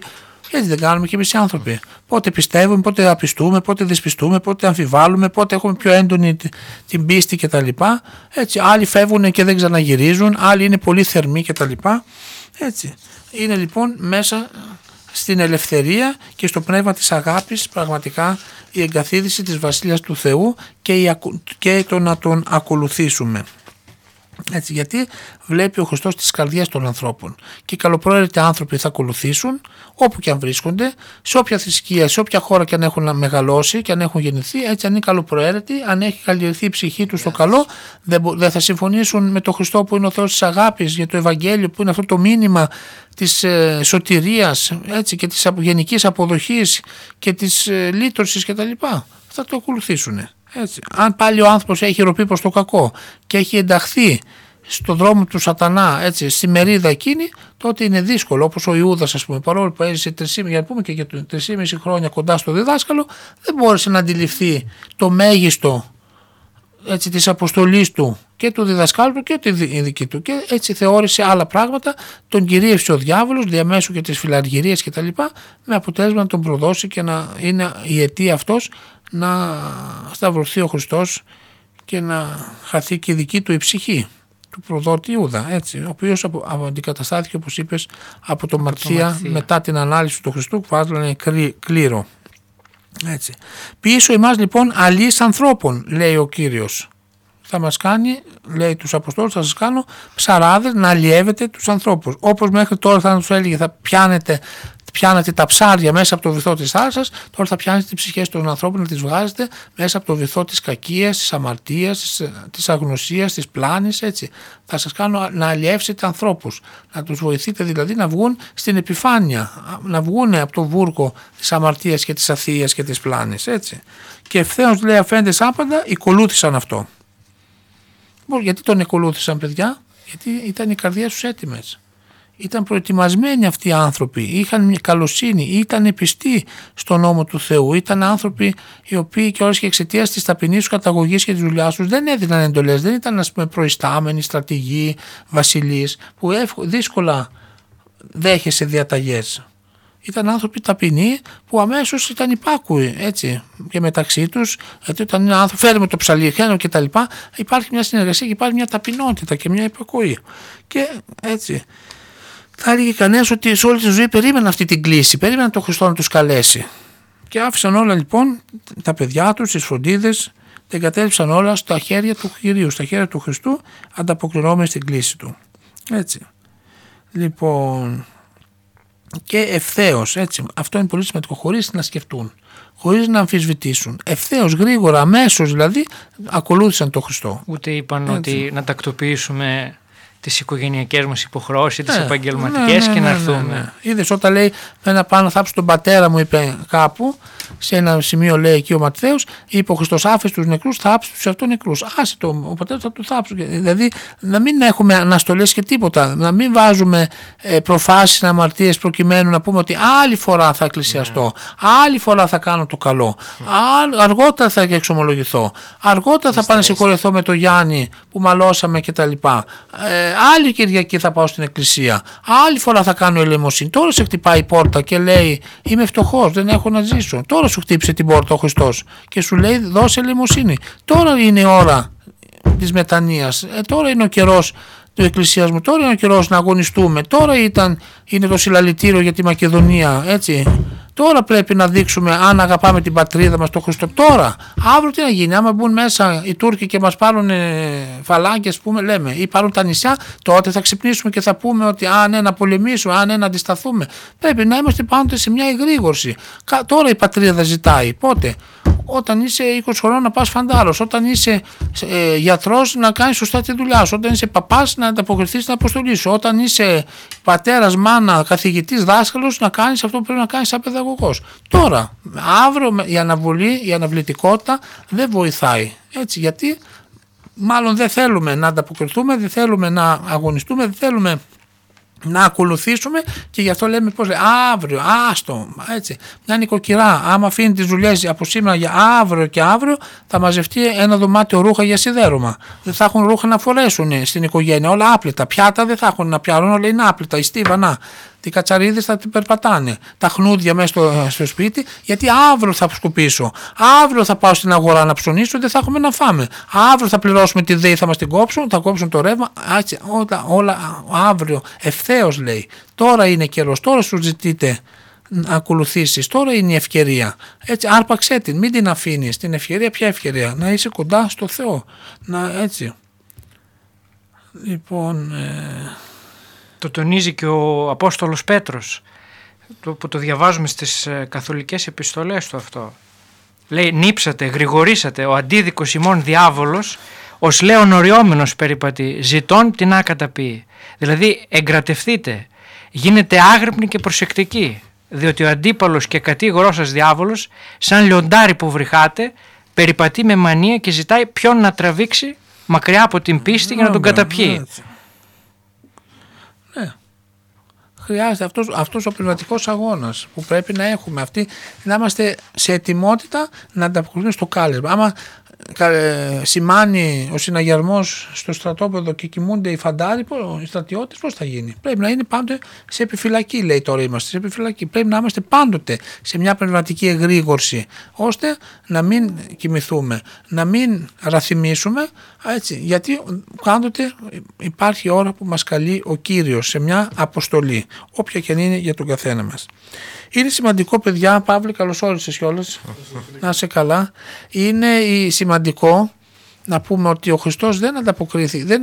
Έτσι δεν κάνουμε και εμείς οι άνθρωποι. Πότε πιστεύουμε, πότε απιστούμε, πότε δυσπιστούμε, πότε αμφιβάλλουμε, πότε έχουμε πιο έντονη την πίστη κτλ. Έτσι, άλλοι φεύγουν και δεν ξαναγυρίζουν, άλλοι είναι πολύ θερμοί κτλ. Έτσι. Είναι λοιπόν μέσα στην ελευθερία και στο πνεύμα της αγάπης πραγματικά η εγκαθίδρυση της Βασιλείας του Θεού και το να τον ακολουθήσουμε. Έτσι, γιατί βλέπει ο Χριστός τις καρδιές των ανθρώπων και οι καλοπροαίρετοι άνθρωποι θα ακολουθήσουν όπου και αν βρίσκονται, σε όποια θρησκεία, σε όποια χώρα και αν έχουν μεγαλώσει και αν έχουν γεννηθεί. Έτσι, αν είναι καλοπροαίρετοι, αν έχει καλλιεργηθεί η ψυχή του στο καλό, δεν θα συμφωνήσουν με τον Χριστό που είναι ο Θεός της αγάπης, για το Ευαγγέλιο που είναι αυτό το μήνυμα της σωτηρίας, έτσι, και της γενικής αποδοχής και της λύτρωσης κτλ. Θα το ακολουθήσουν. Έτσι. Αν πάλι ο άνθρωπος έχει ροπεί προς το κακό και έχει ενταχθεί στον δρόμο του σατανά, έτσι, στη μερίδα εκείνη, τότε είναι δύσκολο, όπως ο Ιούδας, ας πούμε, παρόλο που έζησε 3,5 χρόνια κοντά στο διδάσκαλο, δεν μπόρεσε να αντιληφθεί το μέγιστο, έτσι, της αποστολής του και του διδασκάλου του και τη δική του, και έτσι θεώρησε άλλα πράγματα, τον κυρίευσε ο διάβολος διαμέσου και τις φιλαργυρίες και τα λοιπά, με αποτέλεσμα να τον προδώσει και να είναι η αιτία αυτός να σταυρωθεί ο Χριστός και να χαθεί και η δική του η ψυχή του προδότη Ιούδα, έτσι, ο οποίος αντικαταστάθηκε, όπως είπες, από το Μαρθία μετά την ανάλυση του Χριστού που άζλανε κλήρο. Έτσι. Πίσω εμάς λοιπόν αλείς ανθρώπων, λέει ο Κύριος, θα μας κάνει, λέει τους Αποστόλους, θα σας κάνω ψαράδες, να αλλιεύετε τους ανθρώπους, όπως μέχρι τώρα θα τους έλεγε θα πιάνετε τα ψάρια μέσα από το βυθό της θάλασσας, τώρα θα πιάνετε τις ψυχές των ανθρώπων να τις βγάζετε μέσα από το βυθό της κακίας, της αμαρτίας, της αγνωσίας, της πλάνης, έτσι. Θα σας κάνω να αλλιεύσετε ανθρώπους, να τους βοηθείτε δηλαδή να βγουν στην επιφάνεια, να βγουν από το βούρκο της αμαρτίας και της αθείας και της πλάνης, έτσι. Και ευθέως, λέει, αφέντες άπαντα, οικολούθησαν αυτό. Γιατί τον εκολούθησαν, παιδιά? Γιατί ήταν οι καρδιές τους έτοιμες. Ήταν προετοιμασμένοι αυτοί οι άνθρωποι, είχαν μια καλοσύνη, ήταν πιστοί στον νόμο του Θεού, ήταν άνθρωποι οι οποίοι κιόλας και εξαιτίας της ταπεινής τους καταγωγής και της δουλειάς τους δεν έδιναν εντολές, δεν ήταν, ας πούμε, προϊστάμενοι, στρατηγοί, βασιλείς που δύσκολα δέχεσαι διαταγές. Ήταν άνθρωποι ταπεινοί που αμέσως ήταν υπάκουοι, έτσι, και μεταξύ τους, γιατί όταν είναι άνθρωποι, φέρνουμε το ψαλί, χαίνω και τα λοιπά, υπάρχει μια συνεργασία και υπάρχει μια ταπεινότητα και μια υπακοή. Και έτσι, θα έλεγε κανένας ότι σε όλη τη ζωή περίμεναν αυτή την κλίση, περίμεναν τον Χριστό να τους καλέσει. Και άφησαν όλα λοιπόν τα παιδιά τους, τις φροντίδες, τα εγκατέλειψαν όλα στα χέρια του Κυρίου, στα χέρια του Χριστού, ανταποκρινόμενοι στην κλίση του. Έτσι. Λοιπόν. Και ευθέως, έτσι, αυτό είναι πολύ σημαντικό, χωρίς να σκεφτούν, χωρίς να αμφισβητήσουν. Ευθέως, γρήγορα, αμέσως δηλαδή, ακολούθησαν τον Χριστό. Ούτε είπαν, έτσι, ότι να τακτοποιήσουμε τις οικογενειακές μας υποχρεώσεις, τις επαγγελματικές, και να έρθουμε. Είδες, όταν λέει, πέρα πάνω θάψω τον πατέρα μου, είπε κάπου, σε ένα σημείο λέει εκεί ο Ματθαίος, είπε ο Χριστός, άφησε τους νεκρούς, θάψε τους εαυτούς νεκρούς. Άσε το, ο πατέρας θα του θάψει. Δηλαδή να μην έχουμε αναστολές και τίποτα, να μην βάζουμε προφάσεις, αμαρτίες προκειμένου να πούμε ότι άλλη φορά θα εκκλησιαστώ, άλλη φορά θα κάνω το καλό, αργότερα θα εξομολογηθώ, αργότερα θα πανεσυγχωρεθώ με τον Γιάννη που μαλώσαμε κτλ. Άλλη Κυριακή θα πάω στην εκκλησία, άλλη φορά θα κάνω ελεημοσύνη. Τώρα σε χτυπάει η πόρτα και λέει, είμαι φτωχός, δεν έχω να ζήσω. Τώρα σου χτύπησε την πόρτα ο Χριστός και σου λέει, δώσε ελεημοσύνη. Τώρα είναι η ώρα της μετανοίας, τώρα είναι ο καιρός του εκκλησιασμού, τώρα είναι ο καιρός να αγωνιστούμε. Τώρα είναι το συλλαλητήριο για τη Μακεδονία, έτσι. Τώρα πρέπει να δείξουμε αν αγαπάμε την πατρίδα μας, το Χριστό. Τώρα, αύριο τι να γίνει, άμα μπουν μέσα οι Τούρκοι και μας πάρουν φαλάγγες, πούμε, λέμε, ή πάρουν τα νησιά, τότε θα ξυπνήσουμε και θα πούμε ότι αν ναι, να πολεμήσουμε, αν ναι, να αντισταθούμε. Πρέπει να είμαστε πάντοτε σε μια εγρήγορση. Τώρα η πατρίδα ζητάει. Πότε? Όταν είσαι 20 χρόνων να πας φαντάρος, όταν είσαι γιατρός να κάνεις σωστά τη δουλειά σου, όταν είσαι παπάς να ανταποκριθείς στην αποστολή σου, όταν είσαι πατέρας, μάνα, καθηγητής, δάσκαλος να κάνεις αυτό που πρέπει να κάνεις σαν παιδαγωγός. Τώρα, αύριο η αναβολή, η αναβλητικότητα δεν βοηθάει. Έτσι, γιατί μάλλον δεν θέλουμε να ανταποκριθούμε, δεν θέλουμε να αγωνιστούμε, δεν θέλουμε να ακολουθήσουμε και γι' αυτό λέμε πώς λέει, αύριο, άστο, έτσι, μια νοικοκυρά, άμα αφήνει τις δουλειές από σήμερα για αύριο και αύριο θα μαζευτεί ένα δωμάτιο ρούχα για σιδέρωμα, δεν θα έχουν ρούχα να φορέσουν στην οικογένεια, όλα άπλητα, πιάτα δεν θα έχουν να πιάνουν, όλα είναι άπλητα, οι στίβανα, οι κατσαρίδες θα την περπατάνε, τα χνούδια μέσα στο σπίτι, γιατί αύριο θα σκουπίσω, αύριο θα πάω στην αγορά να ψωνίσω, δεν θα έχουμε να φάμε, αύριο θα πληρώσουμε τη ΔΕΗ, θα μας την κόψουν, θα κόψουν το ρεύμα, έτσι, όλα αύριο, ευθέως λέει, τώρα είναι καιρός, τώρα σου ζητείτε να ακολουθήσεις, τώρα είναι η ευκαιρία, έτσι, άρπαξέ την, μην την αφήνεις, την ευκαιρία, ποια ευκαιρία, να είσαι κοντά στο Θεό, να, έτσι, λοιπόν... Το τονίζει και ο Απόστολος Πέτρος, που το διαβάζουμε στις καθολικές επιστολές του αυτό. Λέει νύψατε, γρηγορήσατε, ο αντίδικος ημών διάβολος, ως λέον οριόμενος περιπατεί, ζητών την ακαταπή. Δηλαδή εγκρατευθείτε, γίνετε άγρυπνοι και προσεκτικοί, διότι ο αντίπαλος και κατήγορός σας διάβολος, σαν λιοντάρι που βρυχάτε, περιπατεί με μανία και ζητάει ποιον να τραβήξει μακριά από την πίστη για να τον καταπιεί. Χρειάζεται αυτός ο πνευματικός αγώνας που πρέπει να έχουμε αυτοί, να είμαστε σε ετοιμότητα να ανταποκριθούμε στο κάλεσμα. Άμα σημάνει ο συναγερμός στο στρατόπεδο και κοιμούνται οι φαντάροι, οι στρατιώτες, πώς θα γίνει? Πρέπει να είναι πάντοτε σε επιφυλακή, λέει τώρα είμαστε, σε επιφυλακή. Πρέπει να είμαστε πάντοτε σε μια πνευματική εγρήγορση, ώστε να μην κοιμηθούμε, να μην ραθυμίσουμε, έτσι, γιατί πάντοτε υπάρχει ώρα που μας καλεί ο Κύριος σε μια αποστολή, όποια και αν είναι για τον καθένα μας. Είναι σημαντικό, παιδιά, Παύλη, καλώς όρισες κιόλας, να είσαι καλά. Είναι σημαντικό να πούμε ότι ο Χριστός δεν ανταποκρίθηκε, δεν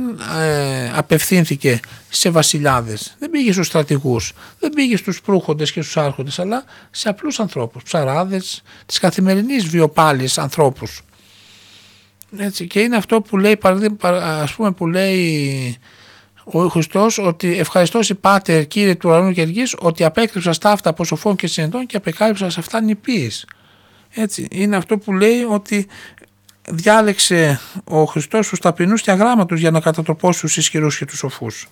απευθύνθηκε σε βασιλιάδες, δεν πήγε στους στρατηγούς, δεν πήγε στους προύχοντες και στους άρχοντες, αλλά σε απλούς ανθρώπους, ψαράδες, της καθημερινής βιοπάλης ανθρώπους. Έτσι, και είναι αυτό που λέει, ας πούμε, που λέει ο Χριστός, ότι ευχαριστός η Πάτερ, Κύριε του ουρανού και γης, ότι απέκρυψα στα αυτά από σοφών και συνετών και απεκάλυψα σε αυτά νηπίης. Έτσι, είναι αυτό που λέει ότι διάλεξε ο Χριστός τους ταπεινούς και αγράμματους για να κατατροπώσει τους ισχυρούς και τους σοφούς.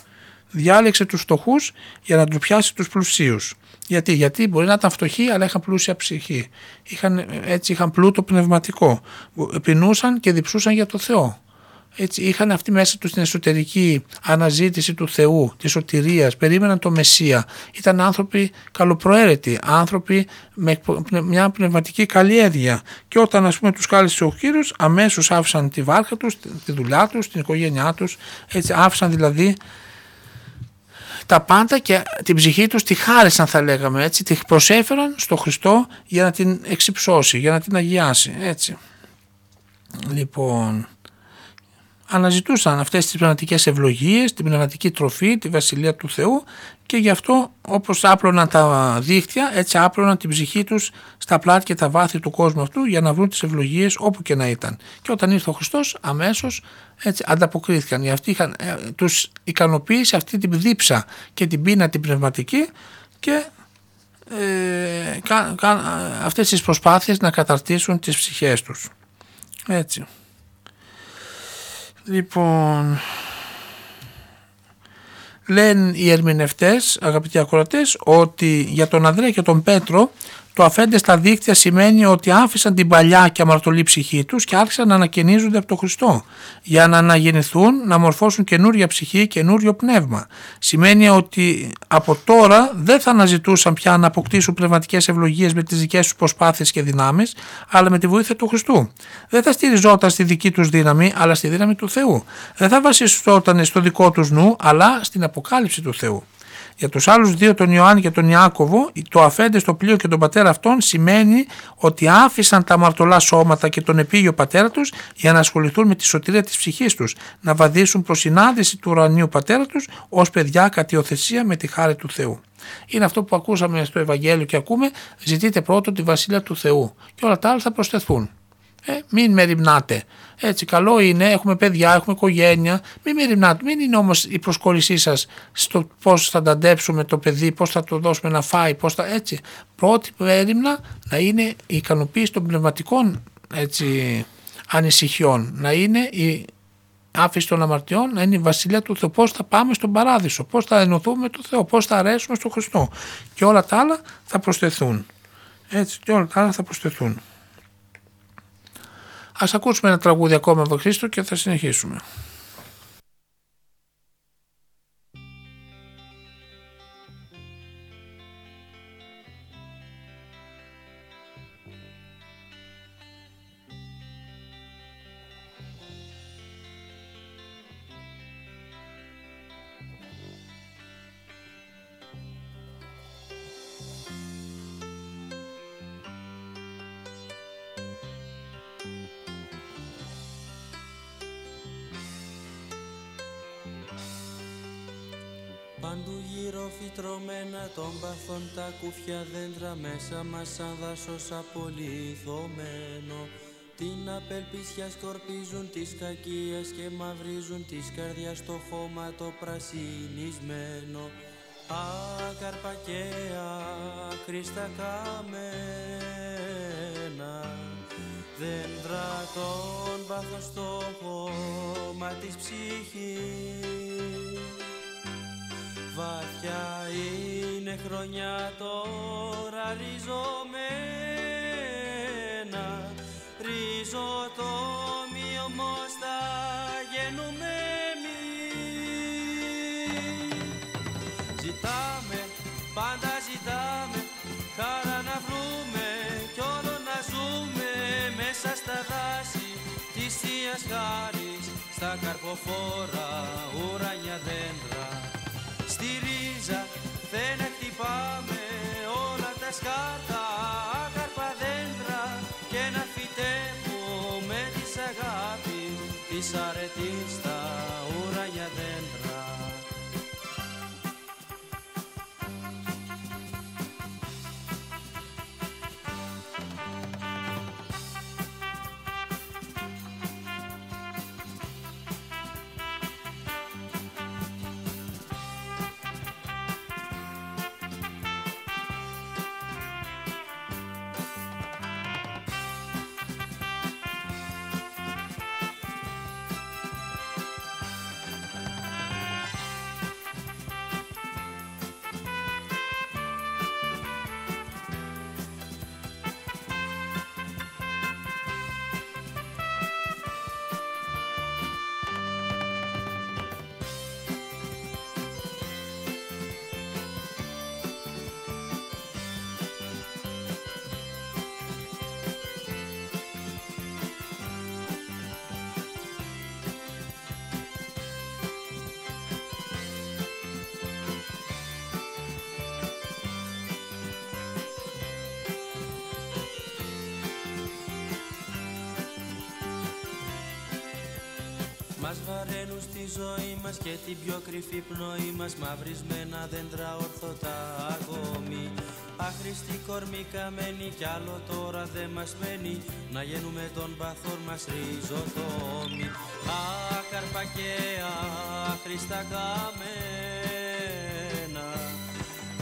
Διάλεξε τους φτωχούς για να τους πιάσει τους πλουσίους. Γιατί μπορεί να ήταν φτωχοί αλλά είχαν πλούσια ψυχή. Είχαν πλούτο πνευματικό. Πεινούσαν και διψούσαν για το Θεό. Έτσι, είχαν αυτοί μέσα τους την εσωτερική αναζήτηση του Θεού, της σωτηρίας, περίμεναν το Μεσσία, ήταν άνθρωποι καλοπροαίρετοι, άνθρωποι με μια πνευματική καλλιέργεια και όταν, ας πούμε, τους κάλεσε ο Κύριος αμέσως άφησαν τη βάρκα τους, τη δουλειά τους, την οικογένειά τους, έτσι, άφησαν δηλαδή τα πάντα και την ψυχή τους τη χάρισαν, θα λέγαμε, έτσι, τη προσέφεραν στο Χριστό για να την εξυψώσει, για να την αγιάσει, έτσι. Λοιπόν, αναζητούσαν αυτές τις πνευματικές ευλογίες, την πνευματική τροφή, τη Βασιλεία του Θεού και γι' αυτό όπως άπλωναν τα δίχτυα, έτσι άπλωναν την ψυχή τους στα πλάτη και τα βάθη του κόσμου αυτού για να βρουν τις ευλογίες όπου και να ήταν. Και όταν ήρθε ο Χριστός αμέσως έτσι ανταποκρίθηκαν. Αυτοί είχαν, τους ικανοποίησε αυτή την δίψα και την πείνα την πνευματική και αυτές τις προσπάθειες να καταρτήσουν τις ψυχές τους. Έτσι. Λοιπόν, λένε οι ερμηνευτές, αγαπητοί ακροατές, ότι για τον Ανδρέα και τον Πέτρο το αφέντε στα δίκτυα σημαίνει ότι άφησαν την παλιά και αμαρτωλή ψυχή τους και άρχισαν να ανακαινίζονται από τον Χριστό για να αναγεννηθούν, να μορφώσουν καινούρια ψυχή, καινούριο πνεύμα. Σημαίνει ότι από τώρα δεν θα αναζητούσαν πια να αποκτήσουν πνευματικές ευλογίες με τις δικές τους προσπάθειες και δυνάμεις, αλλά με τη βοήθεια του Χριστού. Δεν θα στηριζόταν στη δική τους δύναμη, αλλά στη δύναμη του Θεού. Δεν θα βασιζόταν στο δικό τους νου, αλλά στην αποκάλυψη του Θεού. Για τους άλλους δύο, τον Ιωάννη και τον Ιάκωβο, το αφέντε στο πλοίο και τον πατέρα αυτών σημαίνει ότι άφησαν τα αμαρτωλά σώματα και τον επίγειο πατέρα τους για να ασχοληθούν με τη σωτηρία της ψυχής τους, να βαδίσουν προς συνάντηση του ουρανίου πατέρα τους ως παιδιά κατ' υιοθεσία με τη χάρη του Θεού. Είναι αυτό που ακούσαμε στο Ευαγγέλιο και ακούμε: ζητείτε πρώτον τη βασιλεία του Θεού και όλα τα άλλα θα προσθεθούν. Μην με ρυμνάτε. Έτσι, καλό είναι, έχουμε παιδιά, έχουμε οικογένεια. Μην με ρυμνάτε. Μην είναι όμως η προσκόλλησή σας στο πώς θα ταντέψουμε το παιδί, πώς θα το δώσουμε να φάει, πώς θα. Έτσι. Πρώτη έρημνα να είναι η ικανοποίηση των πνευματικών, έτσι, ανησυχιών, να είναι η άφηση των αμαρτιών, να είναι η βασιλεία του Θεού. Πώς θα πάμε στον παράδεισο, πώς θα ενωθούμε με τον Θεό, πώς θα αρέσουμε στον Χριστό. Και όλα τα άλλα θα προσθεθούν. Έτσι, και όλα τα άλλα θα προσθεθούν. Ας ακούσουμε ένα τραγούδι ακόμα από Χρήστο και θα συνεχίσουμε. Παντού γύρω φυτρωμένα των παθών τα κουφιά δέντρα, μέσα μας σαν δάσος απολυθωμένο. Την απελπισιά σκορπίζουν τις κακίες και μαυρίζουν τις καρδιάς το χώμα το πρασινισμένο. Άκαρπα και άκρη στα καμένα δέντρα των παθών στο χώμα της ψυχής. Βαθιά είναι χρονιά τώρα ριζωμένα, ριζοτόμοι όμως θα γεννούμε εμείς. Ζητάμε, πάντα ζητάμε, χαρά να βρούμε κι όλο να ζούμε μέσα στα δάση της Θείας Χάρης, στα καρποφόρα ουράνια δέντρα. Στη ρίζα δεν εκτυπάμε όλα τα σκάτα, άκαρπα δέντρα και να φυτεύουμε της αγάπης, της αρετής στα ουράνια δέντρα. Μας βαραίνουν στη ζωή μας και την πιο κρυφή πνοή μας, μαυρισμένα δέντρα ορθωτά ακόμη. Άχρηστη κορμή καμένη κι άλλο τώρα δεν μας μένει, να γεννούμε των παθών μας ριζοτόμοι. Άκαρπα και άχρηστα καμένα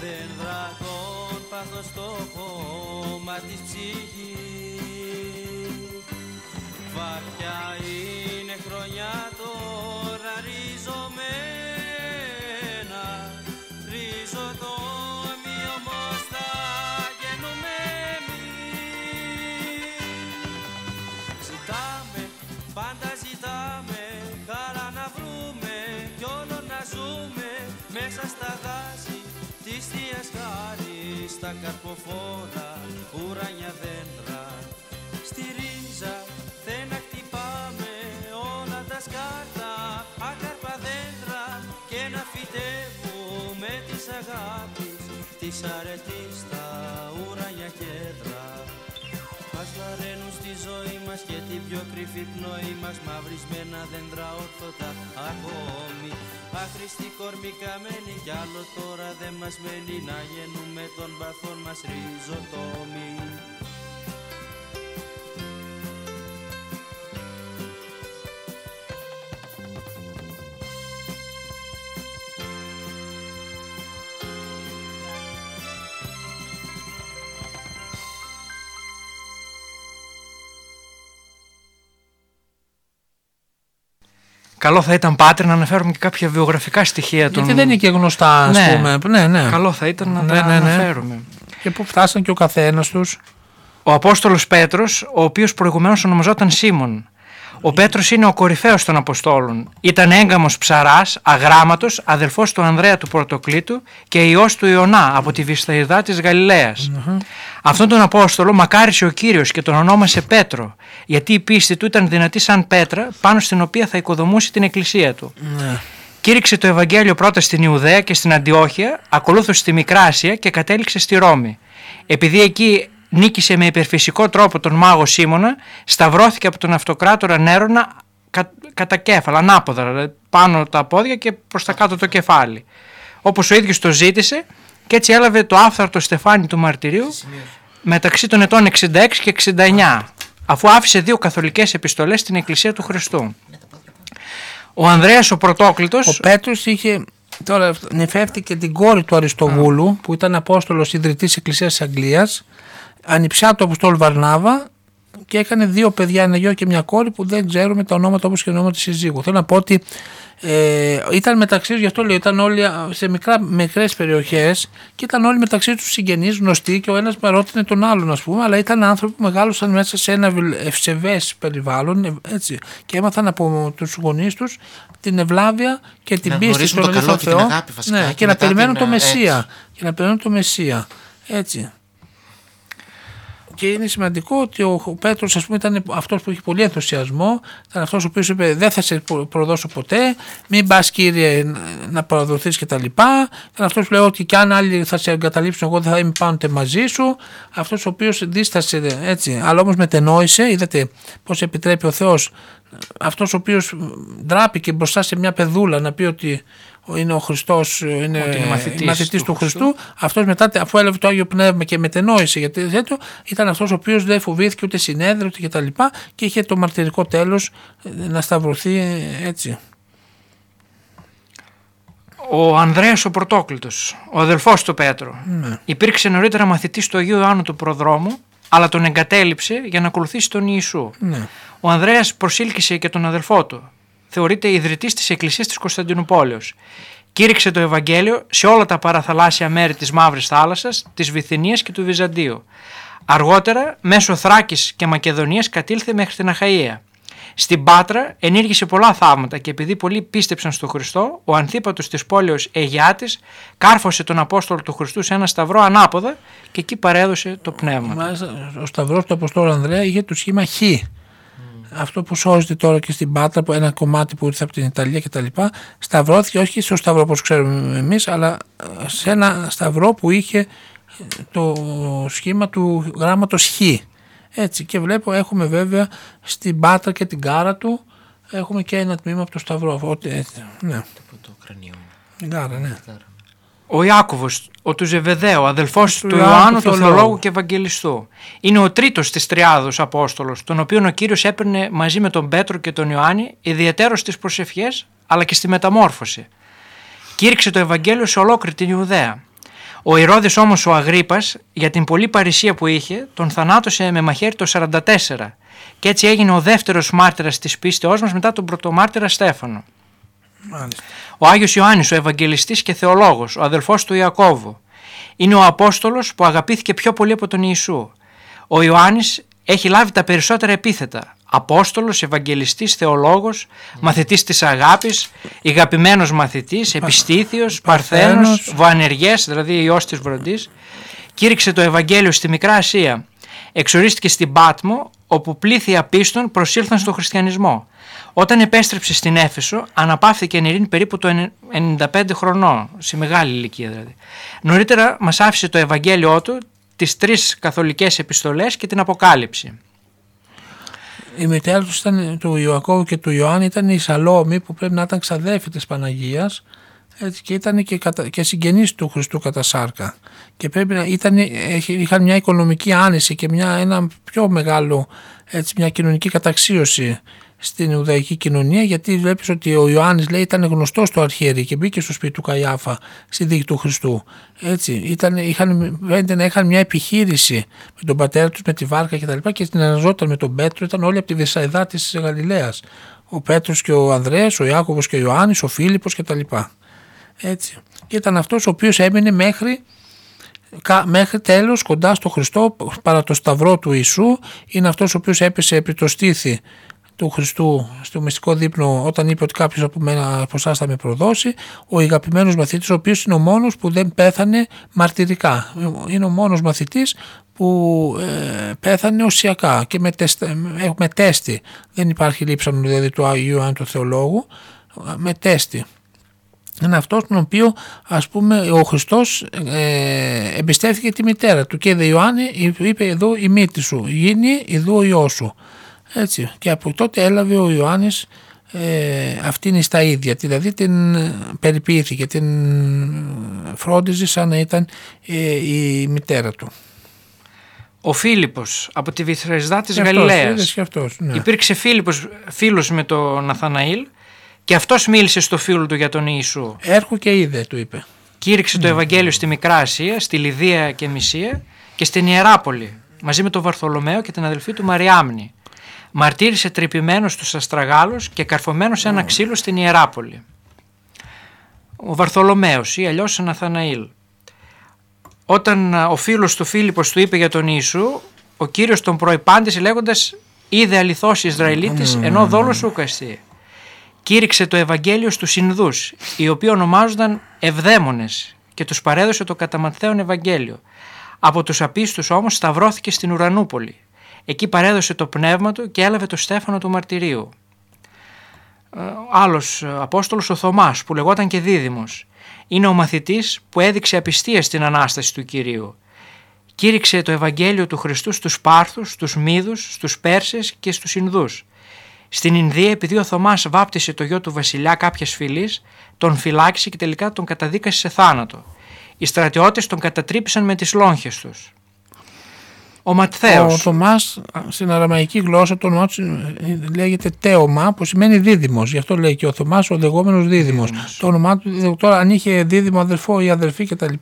δέντρα των παθών στο χώμα της ψυχής. Βαριά είναι χρονιά τώρα ριζωμένα, ριζοτόμοι όμως θα γεννούμε εμείς. Ζητάμε, πάντα ζητάμε, χαρά να βρούμε κι όλο να ζούμε μέσα στα δάση της Θείας Χάρης, στα καρποφόρα ουράνια δέντρα. Στη ρίζα δεν χτυπάμε όλα τα σκάτα, άκαρπα δέντρα και να φυτεύουμε τις αγάπες. της αρετής στα ουράνια κέντρα. Μας βαραίνουν στη ζωή μας και την πιο κρυφή πνοή μας, μαυρισμένα δέντρα όρθωτα ακόμη. Άχρηστη κορμί καμένη κι άλλο τώρα δεν μας μένει, να γεννούμε των παθών μας ριζοτόμη. Καλό θα ήταν, Πάτερ, να αναφέρουμε και κάποια βιογραφικά στοιχεία των... Γιατί δεν είναι και γνωστά, ας πούμε. Ναι, ναι. Καλό θα ήταν να τα αναφέρουμε. Και πού φτάσαν και ο καθένας τους. Ο Απόστολος Πέτρος, ο οποίος προηγουμένως ονομαζόταν Σίμων. Ο Πέτρος είναι ο κορυφαίος των Αποστόλων. Ήταν έγκαμος ψαράς, αγράμματος, αδελφός του Ανδρέα του Πρωτοκλήτου και ιός του Ιωνά από τη Βυσθαϊδά της Γαλιλαίας. Αυτόν τον Απόστολο μακάρισε ο Κύριος και τον ονόμασε Πέτρο, γιατί η πίστη του ήταν δυνατή σαν πέτρα πάνω στην οποία θα οικοδομούσε την εκκλησία του. Κήρυξε το Ευαγγέλιο πρώτα στην Ιουδαία και στην Αντιόχεια, ακολούθως στη Μικρά Ασία και κατέληξε στη Ρώμη. Επειδή εκεί νίκησε με υπερφυσικό τρόπο τον μάγο Σίμωνα, σταυρώθηκε από τον αυτοκράτορα Νέρονα κατά κέφαλα, ανάποδα, δηλαδή πάνω τα πόδια και προς τα κάτω το κεφάλι, όπως ο ίδιος το ζήτησε, και έτσι έλαβε το άφθαρτο στεφάνι του μαρτυρίου μεταξύ των ετών 66 και 69, αφού άφησε 2 καθολικές επιστολές στην Εκκλησία του Χριστού. Ο Ανδρέας ο Πρωτόκλητος... Ο Πέτρος είχε... Τώρα νεφεύτηκε την κόρη του Αριστοβούλου, που ήταν Απόστολος Ιδρυτής Εκκλησίας της Αγγλίας, ανιψιά του Αποστόλου Βαρνάβα, και έκανε 2 παιδιά, ένα γιο και μια κόρη, που δεν ξέρουμε τα ονόματα, όπως και ονόματα της συζύγου. Θέλω να πω ότι ήταν μεταξύ τους, γι' αυτό λέω, ήταν όλοι σε μικρές περιοχές και ήταν όλοι μεταξύ τους συγγενείς, γνωστοί, και ο ένας παρότεινε τον άλλον, ας πούμε, αλλά ήταν άνθρωποι που μεγάλωσαν μέσα σε ένα ευσεβές περιβάλλον, έτσι, και έμαθαν από τους γονείς τους την ευλάβεια και την πίστη στον Αγγλικό Θεό, και, αγάπη, βασικά, ναι, και να περιμένουν το Μεσσία. Και να περιμένουν το Μεσσία, έτσι. Και είναι σημαντικό ότι ο Πέτρος, ας πούμε, ήταν αυτός που είχε πολύ ενθουσιασμό, ήταν αυτός ο οποίος είπε δεν θα σε προδώσω ποτέ, μην πας Κύριε να παραδοθείς και τα λοιπά, ήταν αυτός που λέει ότι κι αν άλλοι θα σε εγκαταλείψουν εγώ δεν θα είμαι πάντοτε μαζί σου, αυτός ο οποίος δίστασε, έτσι, αλλά όμως μετενόησε, είδατε πώς επιτρέπει ο Θεός, αυτός ο οποίος ντράπηκε μπροστά σε μια παιδούλα να πει ότι είναι ο Χριστός, είναι μαθητής του Χριστού. Αυτός μετά, αφού έλαβε το Άγιο Πνεύμα και μετενόησε, γιατί τέτοιο, ήταν αυτός ο οποίος δεν φοβήθηκε ούτε συνέδριο ούτε και τα λοιπά, και είχε το μαρτυρικό τέλος να σταυρωθεί, έτσι. Ο Ανδρέας ο Πρωτόκλητος, ο αδελφός του Πέτρου, υπήρξε νωρίτερα μαθητής του Αγίου Ιωάννου του Προδρόμου, αλλά τον εγκατέλειψε για να ακολουθήσει τον Ιησού. Ο Ανδρέας προσήλκησε και τον αδελφό του. Θεωρείται ιδρυτής της Εκκλησίας της Κωνσταντινούπολεως. Κήρυξε το Ευαγγέλιο σε όλα τα παραθαλάσσια μέρη της Μαύρης Θάλασσας, της Βυθινίας και του Βυζαντίου. Αργότερα, μέσω Θράκης και Μακεδονίας, κατήλθε μέχρι την Αχαΐα. Στην Πάτρα ενήργησε πολλά θαύματα και επειδή πολλοί πίστεψαν στον Χριστό, ο Ανθίπατος της πόλεως Αιγιάτης κάρφωσε τον Απόστολο του Χριστού σε ένα σταυρό ανάποδα και εκεί παρέδωσε το πνεύμα. Ο σταυρός του Αποστόλου Ανδρέα είχε το σχήμα Χ. Αυτό που σώζεται τώρα και στην Πάτρα, από ένα κομμάτι που ήρθε από την Ιταλία κτλ., σταυρώθηκε όχι στο σταυρό όπως ξέρουμε εμείς, αλλά σε ένα σταυρό που είχε το σχήμα του γράμματος Χ. Έτσι, και βλέπω έχουμε βέβαια στην Πάτρα και την κάρα του, έχουμε και ένα τμήμα από το σταυρό. Ο Ιάκωβος, ο του Ζεβεδαίου, αδελφός του Ιωάννου, του θεολόγου και ευαγγελιστού. Είναι ο τρίτος της Τριάδος Απόστολος, τον οποίον ο Κύριος έπαιρνε μαζί με τον Πέτρο και τον Ιωάννη, ιδιαιτέρως στις προσευχές αλλά και στη μεταμόρφωση. Κήρυξε το Ευαγγέλιο σε ολόκληρη την Ιουδαία. Ο Ηρώδης όμως ο Αγρίπας, για την πολλή παρησία που είχε, τον θανάτωσε με μαχαίρι το 44, και έτσι έγινε ο δεύτερος μάρτυρας της πίστεώς μας μετά τον πρωτομάρτυρα Στέφανο. Μάλιστα. Ο Άγιος Ιωάννης, ο Ευαγγελιστής και Θεολόγος, ο αδελφός του Ιακώβου, είναι ο Απόστολος που αγαπήθηκε πιο πολύ από τον Ιησού. Ο Ιωάννης έχει λάβει τα περισσότερα επίθετα. Απόστολος, Ευαγγελιστής, Θεολόγος, μαθητής της αγάπης, ηγαπημένος μαθητής, επιστήθιος, παρθένος, βοανεργές, δηλαδή ιός της Βροντής. Κήρυξε το Ευαγγέλιο στη Μικρά Ασία. Εξορίστηκε στην Πάτμο, όπου πλήθη απίστων προσήλθαν στο χριστιανισμό. Όταν επέστρεψε στην Έφεσο, αναπαύθηκε εν ειρήνη περίπου το 95 χρονών, σε μεγάλη ηλικία δηλαδή. Νωρίτερα μας άφησε το Ευαγγέλιο του, τις τρεις καθολικές επιστολές και την Αποκάλυψη. Η μητέρα του ήταν, του Ιακώβου και του Ιωάννη, ήταν η Σαλόμη, που πρέπει να ήταν ξαδέρφη της Παναγίας, και ήταν και συγγενής του Χριστού κατά σάρκα. Και πρέπει να είχαν μια οικονομική άνεση και ένα πιο μεγάλο, μια κοινωνική καταξίωση στην Ιουδαϊκή κοινωνία, γιατί βλέπεις ότι ο Ιωάννης, λέει, ήταν γνωστός στο αρχιερεί και μπήκε στο σπίτι του Καϊάφα στη δίκη του Χριστού. Έτσι, φαίνεται να είχαν μια επιχείρηση με τον πατέρα τους, με τη βάρκα κτλ. Και συνεργαζόταν με τον Πέτρο, ήταν όλοι από τη Βεσσαϊδά της Γαλιλαίας. Ο Πέτρος και ο Ανδρέας, ο Ιάκωβος και ο Ιωάννης, ο Φίλιππος κτλ. Έτσι. Και ήταν αυτός ο οποίος έμεινε μέχρι τέλος κοντά στο Χριστό, παρά το σταυρό του Ιησού. Είναι αυτός ο οποίος έπεσε επί το στήθι του Χριστού στο μυστικό δείπνο, όταν είπε ότι κάποιος από μένα, από εσάς θα με προδώσει. Ο αγαπημένος μαθητής, ο οποίος είναι ο μόνος που δεν πέθανε μαρτυρικά. Είναι ο μόνος μαθητής που πέθανε ουσιακά και με τέστη. Δεν υπάρχει λείψανο δηλαδή του Αγίου Ιωάννου του Θεολόγου, με τέστη. Είναι αυτός τον οποίο, ας πούμε, ο Χριστός εμπιστεύθηκε τη μητέρα του και δε Ιωάννη, είπε εδώ η μύτη σου, γίνει ειδού ο Υιός σου. Έτσι. Και από τότε έλαβε ο Ιωάννης αυτήν στα ίδια, δηλαδή την περιποιήθηκε, την φρόντιζε σαν να ήταν η μητέρα του. Ο Φίλιππος από τη Βηθρεσδά της Γαλιλαίας. Ναι. Υπήρξε φίλος με τον Ναθαναήλ. Και αυτός μίλησε στο φίλο του για τον Ιησού. Έρχου και είδε, του είπε. Κήρυξε το Ευαγγέλιο στη Μικρά Ασία, στη Λιδία και Μυσία και στην Ιεράπολη, μαζί με τον Βαρθολομαίο και την αδελφή του Μαριάμνη. Μαρτύρησε τρυπημένος στους αστραγάλους και καρφωμένος σε ένα ξύλο στην Ιεράπολη. Ο Βαρθολομαίος ή αλλιώς ο Ναθαναήλ. Όταν ο φίλος του Φίλιππος του είπε για τον Ιησού, ο Κύριος τον προϋπάντησε λέγοντας «Είδε αληθώς Ισραηλίτης, ενώ δόλος ούκαστη». Κήρυξε το Ευαγγέλιο στους Ινδούς, οι οποίοι ονομάζονταν Ευδαίμονες, και τους παρέδωσε το κατά Ματθαίον Ευαγγέλιο. Από τους απίστους όμως σταυρώθηκε στην Ουρανούπολη. Εκεί παρέδωσε το πνεύμα του και έλαβε το στέφανο του μαρτυρίου. Άλλος Απόστολος, ο Θωμάς, που λεγόταν και Δίδυμος, είναι ο μαθητής που έδειξε απιστία στην Ανάσταση του Κυρίου. Κήρυξε το Ευαγγέλιο του Χριστού στους Πάρθους, στους Μήδους, στους Πέρσες και στους Ινδούς. Στην Ινδία, επειδή ο Θωμάς βάπτισε το γιο του βασιλιά κάποιας φυλής, τον φυλάξε και τελικά τον καταδίκασε σε θάνατο. Οι στρατιώτες τον κατατρύπησαν με τις λόγχες τους. Ο Ματθαίος. Ο Θωμάς στην αραμαϊκή γλώσσα το όνομά του λέγεται Τέωμα, που σημαίνει δίδυμος. Γι' αυτό λέει και ο Θωμάς ο λεγόμενος δίδυμος. Το όνομά του, τώρα αν είχε δίδυμο αδελφό ή αδελφή κτλ.,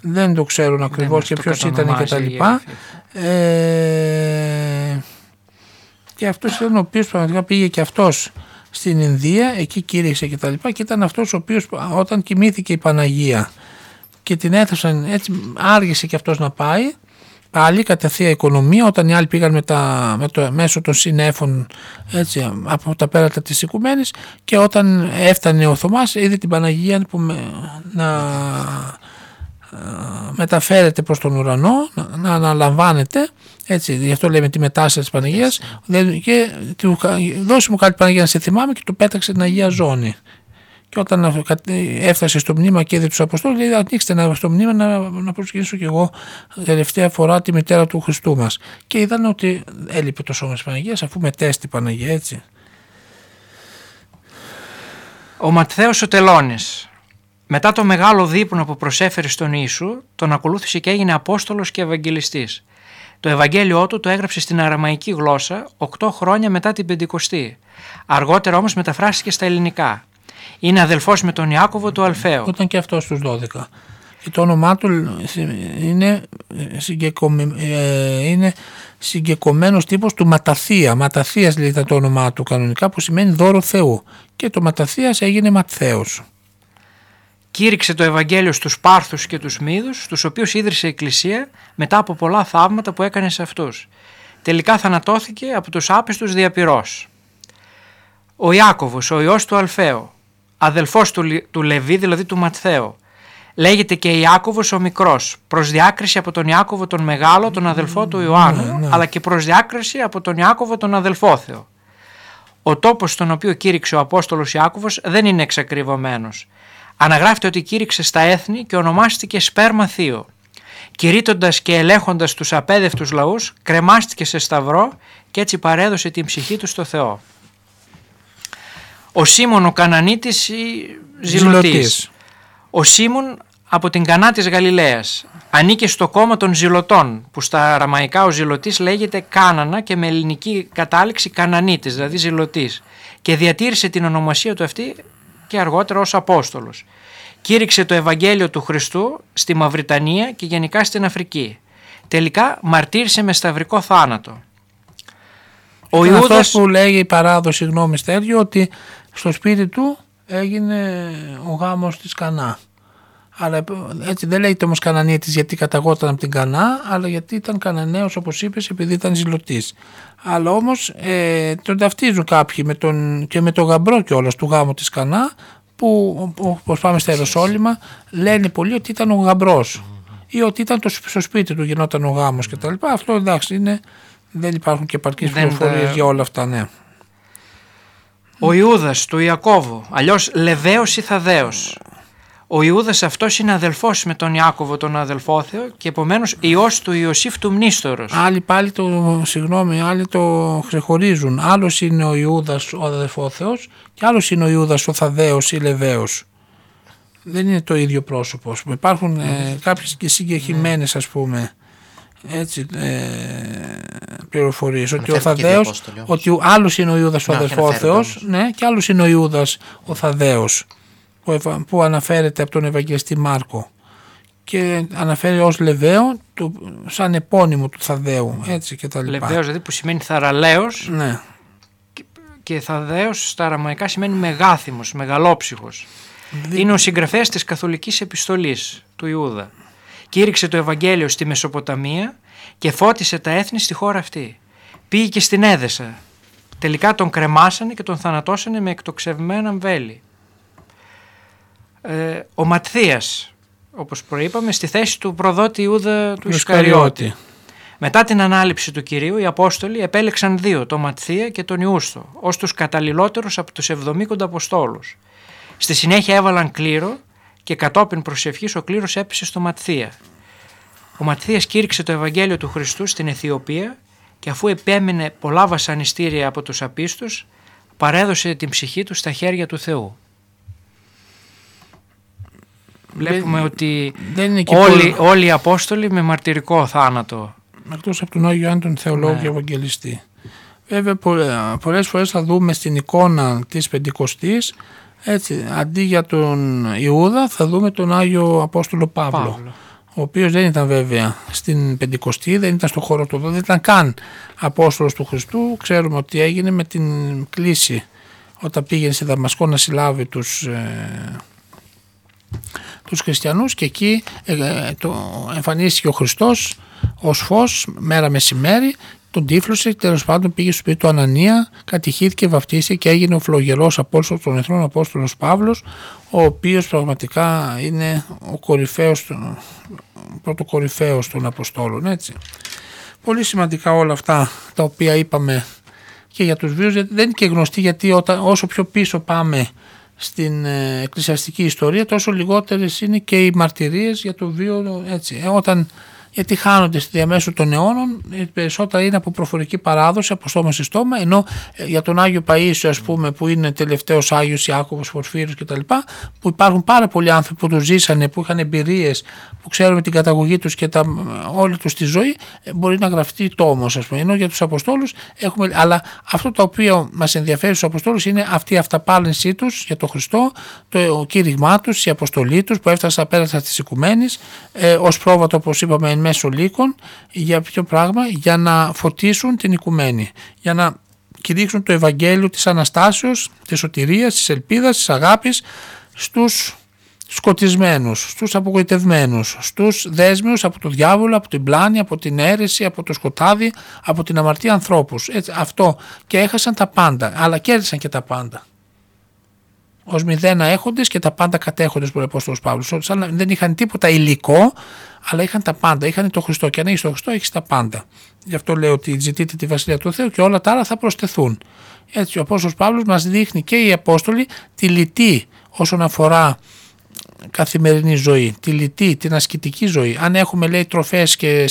δεν το ξέρουν ακριβώς και ποιος ήταν κτλ. Και αυτός ήταν ο οποίος πραγματικά πήγε και αυτός στην Ινδία, εκεί κήρυξε κτλ. Και ήταν αυτός ο οποίος όταν κοιμήθηκε η Παναγία και την έθεσαν έτσι, άργησε και αυτός να πάει. Πάλι κατευθείαν οικονομία, όταν οι άλλοι πήγαν μέσω των συνέφων, έτσι, από τα πέρατα της Οικουμένης, και όταν έφτανε ο Θωμάς είδε την Παναγία που μεταφέρεται προς τον ουρανό, να αναλαμβάνεται, έτσι, γι' αυτό λέμε τη μετάσταση της Παναγίας, και δώσε μου κάτι Παναγία να σε θυμάμαι, και του πέταξε την Αγία Ζώνη. Και όταν έφτασε στο μνήμα και είδε τους Αποστόλους, λέει ανοίξτε στο μνήμα να προσκυνήσω και εγώ τελευταία φορά τη μητέρα του Χριστού μας, και είδαν ότι έλειπε το σώμα της Παναγίας, αφού μετέστη η Παναγία, έτσι. Ο Ματθαίος ο Τελώνης. Μετά το μεγάλο δείπνο που προσέφερε στον Ιησού, τον ακολούθησε και έγινε Απόστολος και Ευαγγελιστής. Το Ευαγγέλιο του το έγραψε στην αραμαϊκή γλώσσα 8 χρόνια μετά την Πεντηκοστή. Αργότερα όμως μεταφράστηκε στα ελληνικά. Είναι αδελφός με τον Ιάκωβο του Αλφαίου. Ήταν και αυτός στους 12. Και το όνομά του είναι συγκεκομένος τύπος του Ματαθία. Ματαθίας λέει το όνομά του κανονικά, που σημαίνει δώρο Θεού. Και το Ματαθίας έγινε Ματθαίος. Κήρυξε το Ευαγγέλιο στους Πάρθους και τους Μήδους, στους οποίους ίδρυσε εκκλησία μετά από πολλά θαύματα που έκανε σε αυτούς. Τελικά θανατώθηκε από τους άπιστους διαπυρός. Ο Ιάκωβος, ο ιός του Αλφαίου, αδελφός του Λεβί, δηλαδή του Ματθαίου, Λέγεται και Ιάκωβος ο μικρός, προς διάκριση από τον Ιάκωβο τον μεγάλο, τον αδελφό του Ιωάννου, αλλά και προς διάκριση από τον Ιάκωβο τον αδελφόθεο. Ο τόπος στον οποίο κήρυξε ο Απόστολος Ιάκωβος δεν είναι εξακριβωμένος. Αναγράφεται ότι κήρυξε στα έθνη και ονομάστηκε Σπέρμα Θείο. Κηρύττοντας και ελέγχοντας τους απέδευτους λαούς, κρεμάστηκε σε σταυρό και έτσι παρέδωσε την ψυχή του στο Θεό. Ο Σίμων ο Κανανίτης ή Ζηλωτής. Ο Σίμων από την Κανά της Γαλιλαίας. Ανήκε στο κόμμα των Ζηλωτών, που στα αραμαϊκά ο Ζηλωτής λέγεται Κάνανα και με ελληνική κατάληξη Κανανίτης, δηλαδή Ζηλωτής, και διατήρησε την ονομασία του αυτή και αργότερα ως Απόστολος. Κήρυξε το Ευαγγέλιο του Χριστού στη Μαυριτανία και γενικά στην Αφρική. Τελικά μαρτύρησε με σταυρικό θάνατο. Ο Ιούδας... Αυτός που λέγει η παράδοση, συγγνώμη Στέργιο, ότι στο σπίτι του έγινε ο γάμος της Κανά. Αλλά έτσι δεν λέγεται όμως Κανανίτης γιατί καταγόταν από την Κανά, αλλά γιατί ήταν Καναναίος όπως είπες, επειδή ήταν ζηλωτής. Αλλά όμως τον ταυτίζουν κάποιοι με τον, και με τον γαμπρό κιόλας του γάμου της Κανά, που όπως πάμε στα Ιεροσόλυμα λένε πολλοί ότι ήταν ο γαμπρός ή ότι ήταν στο σπίτι του γινόταν ο γάμος κτλ. Αυτό εντάξει είναι, δεν υπάρχουν και επαρκείς πληροφορίες για όλα αυτά, ναι. Ο Ιούδας του Ιακώβου, αλλιώς Λεβαίος ή Θαδαίος. Ο Ιούδας αυτός είναι αδελφός με τον Ιάκωβο τον αδελφόθεο και επομένως ιός του Ιωσήφ του Μνήστορος. Άλλοι πάλι το ξεχωρίζουν. Άλλος είναι ο Ιούδας ο αδελφόθεος και άλλος είναι ο Ιούδας ο Θαδαίος ή Λεβαίος. Δεν είναι το ίδιο πρόσωπο. Υπάρχουν κάποιες και συγκεκριμένες ας πούμε έτσι πληροφορίες ότι ο Θαδαίος, ότι άλλος είναι ο Ιούδας ο αδελφόθεος, ναι, και άλλος είναι ο Ιούδας ο Θαδαίος που αναφέρεται από τον Ευαγγελιστή Μάρκο και αναφέρει ως Λεβαίο σαν επώνυμο του Θαδαίου, έτσι και τα λοιπά. Λεβαίος δηλαδή που σημαίνει θαραλέος, ναι. Και Θαδαίος στα αραμαϊκά σημαίνει μεγάθυμος, μεγαλόψυχος. Είναι ο συγγραφέας της Καθολικής Επιστολής του Ιούδα. Κήρυξε το Ευαγγέλιο στη Μεσοποταμία και φώτισε τα έθνη στη χώρα αυτή. Πήγε και στην Έδεσα. Τελικά τον κρεμάσανε και τον θανατώσανε με εκτοξευμένα βέλη. Ο Ματθίας, όπως προείπαμε, στη θέση του προδότη Ιούδα του Ισκαριώτη. Μετά την ανάληψη του Κυρίου, οι Απόστολοι επέλεξαν δύο, τον Ματθία και τον Ιούστο, ως τους καταλληλότερους από τους 70 Αποστόλους. Στη συνέχεια έβαλαν κλήρο και κατόπιν προσευχής ο κλήρος έπεσε στο Ματθία. Ο Ματθίας κήρυξε το Ευαγγέλιο του Χριστού στην Αιθιοπία και αφού επέμεινε πολλά βασανιστήρια από τους απίστους, παρέδωσε την ψυχή του στα χέρια του Θεού. Βλέπουμε ότι όλοι οι Απόστολοι με μαρτυρικό θάνατο. Εκτός από τον Άγιο Ιωάννη τον Θεολόγο, ναι, και Ευαγγελιστή. Βέβαια πολλές φορές θα δούμε στην εικόνα της Πεντηκοστής, έτσι, αντί για τον Ιούδα θα δούμε τον Άγιο Απόστολο Παύλο. Ο οποίος δεν ήταν βέβαια στην Πεντηκοστή, δεν ήταν στο χώρο του, δεν ήταν καν Απόστολος του Χριστού. Ξέρουμε ότι έγινε με την κλήση όταν πήγαινε σε Δαμασκό να συλλάβει τους χριστιανούς και εκεί εμφανίστηκε ο Χριστός ως φως μέρα μεσημέρι, τον τύφλωσε, τέλος πάντων πήγε στο σπίτι του Ανανία, κατηχήθηκε, βαπτίστηκε και έγινε ο φλογερός Απόστολος των Εθνών, Απόστολος Παύλος, ο οποίος πραγματικά είναι ο κορυφαίος, πρωτοκορυφαίος των Αποστόλων, έτσι. Πολύ σημαντικά όλα αυτά τα οποία είπαμε και για τους βίους, δεν είναι και γνωστοί γιατί όσο πιο πίσω πάμε στην εκκλησιαστική ιστορία τόσο λιγότερες είναι και οι μαρτυρίες για το βίο, έτσι, γιατί χάνονται στη διαμέσου των αιώνων, περισσότερα είναι από προφορική παράδοση, από στόμα σε στόμα, ενώ για τον Άγιο Παΐσιο ας πούμε που είναι τελευταίος Άγιος Ιάκωβος, Πορφύριος κτλ, που υπάρχουν πάρα πολλοί άνθρωποι που τους ζήσανε, που είχαν εμπειρίες, που ξέρουμε την καταγωγή τους και όλη τους τη ζωή, μπορεί να γραφτεί τόμος ας πούμε, ενώ για τους Αποστόλους έχουμε, αλλά αυτό το οποίο μας ενδιαφέρει στους Αποστόλους είναι αυτή η αυταπάλυνσή τους για τον Χριστό, το κήρυγμά τους, η αποστολή τους που έφτασαν πέρασα της οικουμένης, ως πρόβατο όπως είπαμε εν μέσω λύκων, για ποιο πράγμα, για να φωτίσουν την οικουμένη, για να κηρύξουν το Ευαγγέλιο της Αναστάσεως, της σωτηρίας, της ελπίδας, της αγάπης στους σκοτισμένους, στους απογοητευμένους, στους δέσμιους από τον διάβολο, από την πλάνη, από την αίρεση, από το σκοτάδι, από την αμαρτία ανθρώπους. Έτσι, αυτό, και έχασαν τα πάντα αλλά κέρδισαν και τα πάντα. ως μηδένα έχοντες και τα πάντα κατέχοντες που λέει ο Απόστολος Παύλος. Δεν είχαν τίποτα υλικό, αλλά είχαν τα πάντα. Είχαν το Χριστό. Και αν έχεις το Χριστό, έχεις τα πάντα. Γι' αυτό λέω ότι ζητείτε τη Βασιλεία του Θεού και όλα τα άλλα θα προσθεθούν. Έτσι, ο Απόστολος Παύλος μας δείχνει και οι Απόστολοι τη λυτή όσον αφορά καθημερινή ζωή, τη λυτή, την ασκητική ζωή. Αν έχουμε, λέει, τροφές και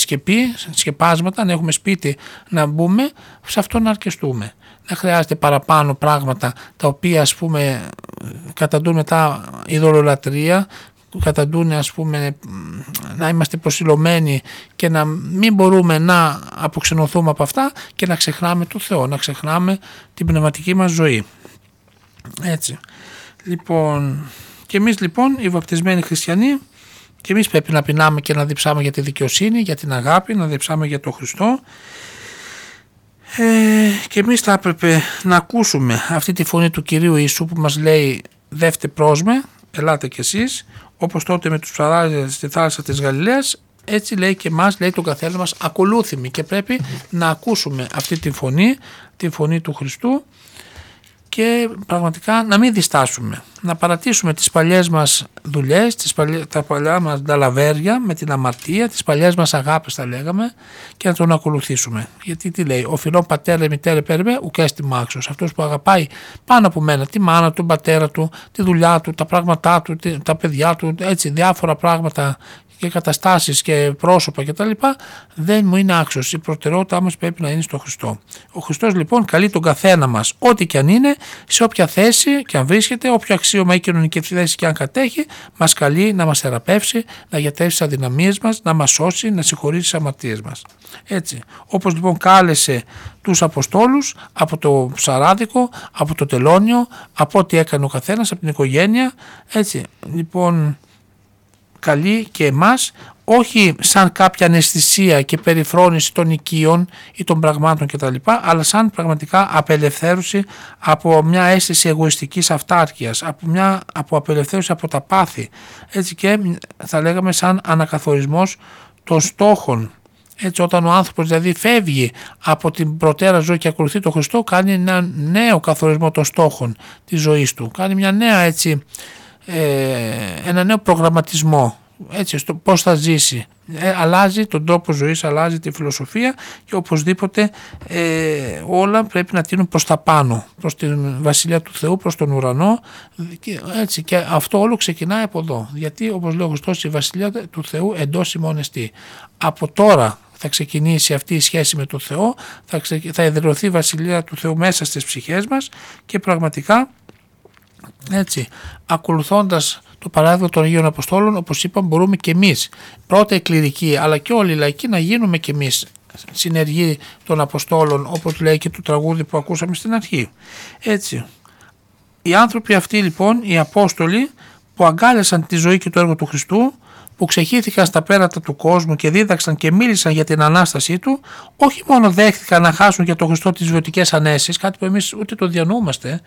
σκεπάσματα, αν έχουμε σπίτι να μπούμε, σε αυτό να αρκεστούμε. Δεν χρειάζεται παραπάνω πράγματα τα οποία, ας πούμε, καταντούν μετά ειδωλολατρία, καταντούν, ας πούμε, να είμαστε προσιλωμένοι και να μην μπορούμε να αποξενωθούμε από αυτά και να ξεχνάμε τον Θεό, να ξεχνάμε την πνευματική μας ζωή. Έτσι. Λοιπόν, και εμείς λοιπόν οι βαπτισμένοι χριστιανοί, και εμείς πρέπει να πεινάμε και να διψάμε για τη δικαιοσύνη, για την αγάπη, να διψάμε για τον Χριστό. Και εμείς θα έπρεπε να ακούσουμε αυτή τη φωνή του Κυρίου Ιησού που μας λέει «Δεύτε πρόσμε, ελάτε κι εσείς», όπως τότε με τους ψαράδες στη θάλασσα της Γαλιλαίας, έτσι λέει και μας, λέει τον καθένα μας «Ακολούθημη», και πρέπει να ακούσουμε αυτή τη φωνή, τη φωνή του Χριστού, και πραγματικά να μην διστάσουμε, να παρατήσουμε τις παλιές μας δουλειές, τα παλιά μας νταλαβέρια με την αμαρτία, τις παλιές μας αγάπες θα λέγαμε, και να τον ακολουθήσουμε. Γιατί τι λέει, ο φιλόν πατέρα μητέρα πέρμε ουκέστη μάξος, αυτός που αγαπάει πάνω από μένα τη μάνα του, τον πατέρα του, τη δουλειά του, τα πράγματά του, τα παιδιά του, έτσι διάφορα πράγματα και καταστάσεις και πρόσωπα κτλ. Δεν μου είναι άξιος. Η προτεραιότητά μας πρέπει να είναι στο Χριστό. Ο Χριστός λοιπόν καλεί τον καθένα μας, ό,τι και αν είναι, σε όποια θέση και αν βρίσκεται, όποιο αξίωμα ή κοινωνική θέση και αν κατέχει, μας καλεί να μας θεραπεύσει, να γιατρέψει τις αδυναμίες μας, να μας σώσει, να συγχωρήσει τις αμαρτίες μας. Έτσι. Όπως λοιπόν κάλεσε τους Αποστόλους από το ψαράδικο, από το τελώνιο, από ό,τι έκανε ο καθένας, από την οικογένεια. Έτσι. Λοιπόν, καλεί και εμάς, όχι σαν κάποια αναισθησία και περιφρόνηση των οικείων ή των πραγμάτων κτλ., αλλά σαν πραγματικά απελευθέρωση από μια αίσθηση εγωιστικής αυτάρκειας, από απελευθέρωση από τα πάθη, έτσι, και θα λέγαμε σαν ανακαθορισμός των στόχων. Έτσι, όταν ο άνθρωπος δηλαδή φεύγει από την προτέρα ζωή και ακολουθεί τον Χριστό, κάνει ένα νέο καθορισμό των στόχων της ζωής του, κάνει μια νέα, έτσι, ένα νέο προγραμματισμό, έτσι, στο πώς θα ζήσει, αλλάζει τον τρόπο ζωής, αλλάζει τη φιλοσοφία, και οπωσδήποτε όλα πρέπει να τείνουν προς τα πάνω, προς την Βασιλεία του Θεού, προς τον ουρανό, έτσι, και αυτό όλο ξεκινάει από εδώ, γιατί όπως λέει ο Χριστός, η Βασιλεία του Θεού εντός ημών εστί. Από τώρα θα ξεκινήσει αυτή η σχέση με τον Θεό, θα εδραιωθεί η Βασιλεία του Θεού μέσα στις ψυχές μας, και πραγματικά, έτσι, ακολουθώντας το παράδειγμα των Αγίων Αποστόλων, όπως είπαμε, μπορούμε και εμείς, πρώτα οι κληρικοί αλλά και όλοι οι λαϊκοί, να γίνουμε και εμείς συνεργοί των Αποστόλων, όπως λέει και το τραγούδι που ακούσαμε στην αρχή. Έτσι, οι άνθρωποι αυτοί λοιπόν, οι Απόστολοι που αγκάλιασαν τη ζωή και το έργο του Χριστού, που ξεχύθηκαν στα πέρατα του κόσμου και δίδαξαν και μίλησαν για την Ανάστασή του, όχι μόνο δέχθηκαν να χάσουν για τον Χριστό τις βιωτικές ανέσεις, κάτι που εμείς ούτε το διανοούμαστε,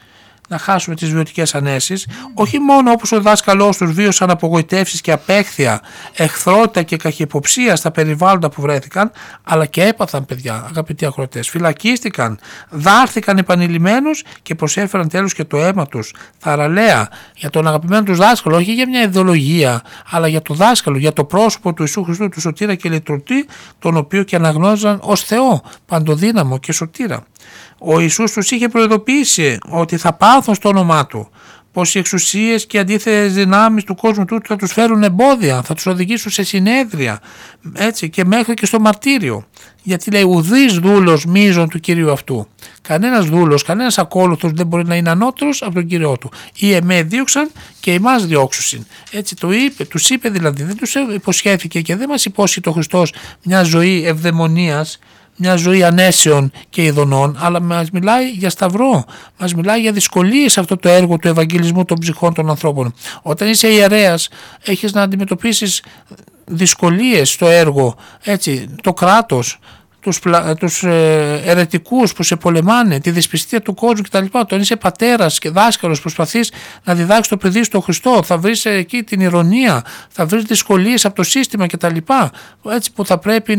να χάσουμε τις βιωτικές ανέσεις, όχι μόνο όπως ο δάσκαλός τους βίωσαν απογοητεύσεις και απέχθεια, εχθρότητα και καχυποψία στα περιβάλλοντα που βρέθηκαν, αλλά και έπαθαν, παιδιά, αγαπητοί ακροατές, φυλακίστηκαν, δάρθηκαν επανειλημμένους και προσέφεραν τέλος και το αίμα τους θαραλέα για τον αγαπημένο τους δάσκαλο, όχι για μια ιδεολογία, αλλά για το δάσκαλο, για το πρόσωπο του Ιησού Χριστού, του Σωτήρα και Λυτρωτή, τον οποίο και αναγνώριζαν ως Θεό, παντοδύναμο και Σωτήρα. Ο Ιησούς τους είχε προειδοποιήσει ότι θα πάθουν στο όνομά του, πως οι εξουσίες και οι αντίθετες δυνάμεις του κόσμου του θα τους φέρουν εμπόδια, θα τους οδηγήσουν σε συνέδρια, έτσι, και μέχρι και στο μαρτύριο. Γιατί λέει ουδής δούλος μίζων του Κυρίου αυτού. Κανένας δούλος, κανένας ακόλουθος δεν μπορεί να είναι ανώτερος από τον Κύριό του. Ή εμέ δίωξαν και εμάς διώξουσιν. Έτσι το είπε, τους είπε δηλαδή, δεν τους υποσχέθηκε και δεν μας υπόσχει το Χριστός μια ζωή ευδαιμονίας, μια ζωή ανέσεων και ειδονών, αλλά μας μιλάει για σταυρό, μας μιλάει για δυσκολίες σε αυτό το έργο του ευαγγελισμού των ψυχών των ανθρώπων. Όταν είσαι ιερέας έχεις να αντιμετωπίσεις δυσκολίες στο έργο, έτσι, το κράτος, τους ερετικούς που σε πολεμάνε, τη δυσπιστία του κόσμου κτλ. Όταν είσαι πατέρας και δάσκαλος, προσπαθείς να διδάξεις το παιδί στον Χριστό, θα βρεις εκεί την ηρωνία, θα βρεις δυσκολίες από το σύστημα κτλ. Έτσι που θα πρέπει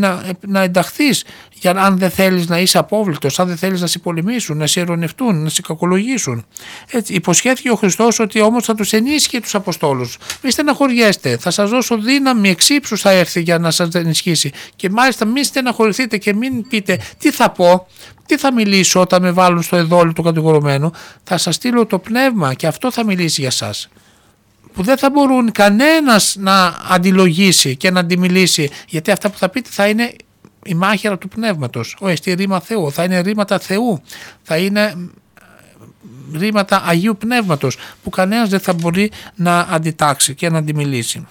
να ενταχθείς, για αν δεν θέλεις να είσαι απόβλητος, αν δεν θέλεις να σε πολεμήσουν, να σε ειρωνευτούν, να σε κακολογήσουν. Έτσι, υποσχέθηκε ο Χριστός ότι όμως θα τους ενίσχυε τους Αποστόλους. Μη στεναχωριέστε, θα σας δώσω δύναμη, εξύψους θα έρθει για να σας ενισχύσει. Και μάλιστα μη στεναχωρηθείτε και μην πείτε τι θα πω, τι θα μιλήσω όταν με βάλουν στο εδόλιο του κατηγορουμένου. Θα σας στείλω το πνεύμα και αυτό θα μιλήσει για σας. Που δεν θα μπορούν κανένας να αντιλογίσει και να αντιμιλήσει, γιατί αυτά που θα πείτε θα είναι η μάχαιρα του πνεύματος, εστί ρήμα Θεού, θα είναι ρήματα Θεού, θα είναι ρήματα Αγίου Πνεύματος που κανένας δεν θα μπορεί να αντιτάξει και να αντιμιλήσει.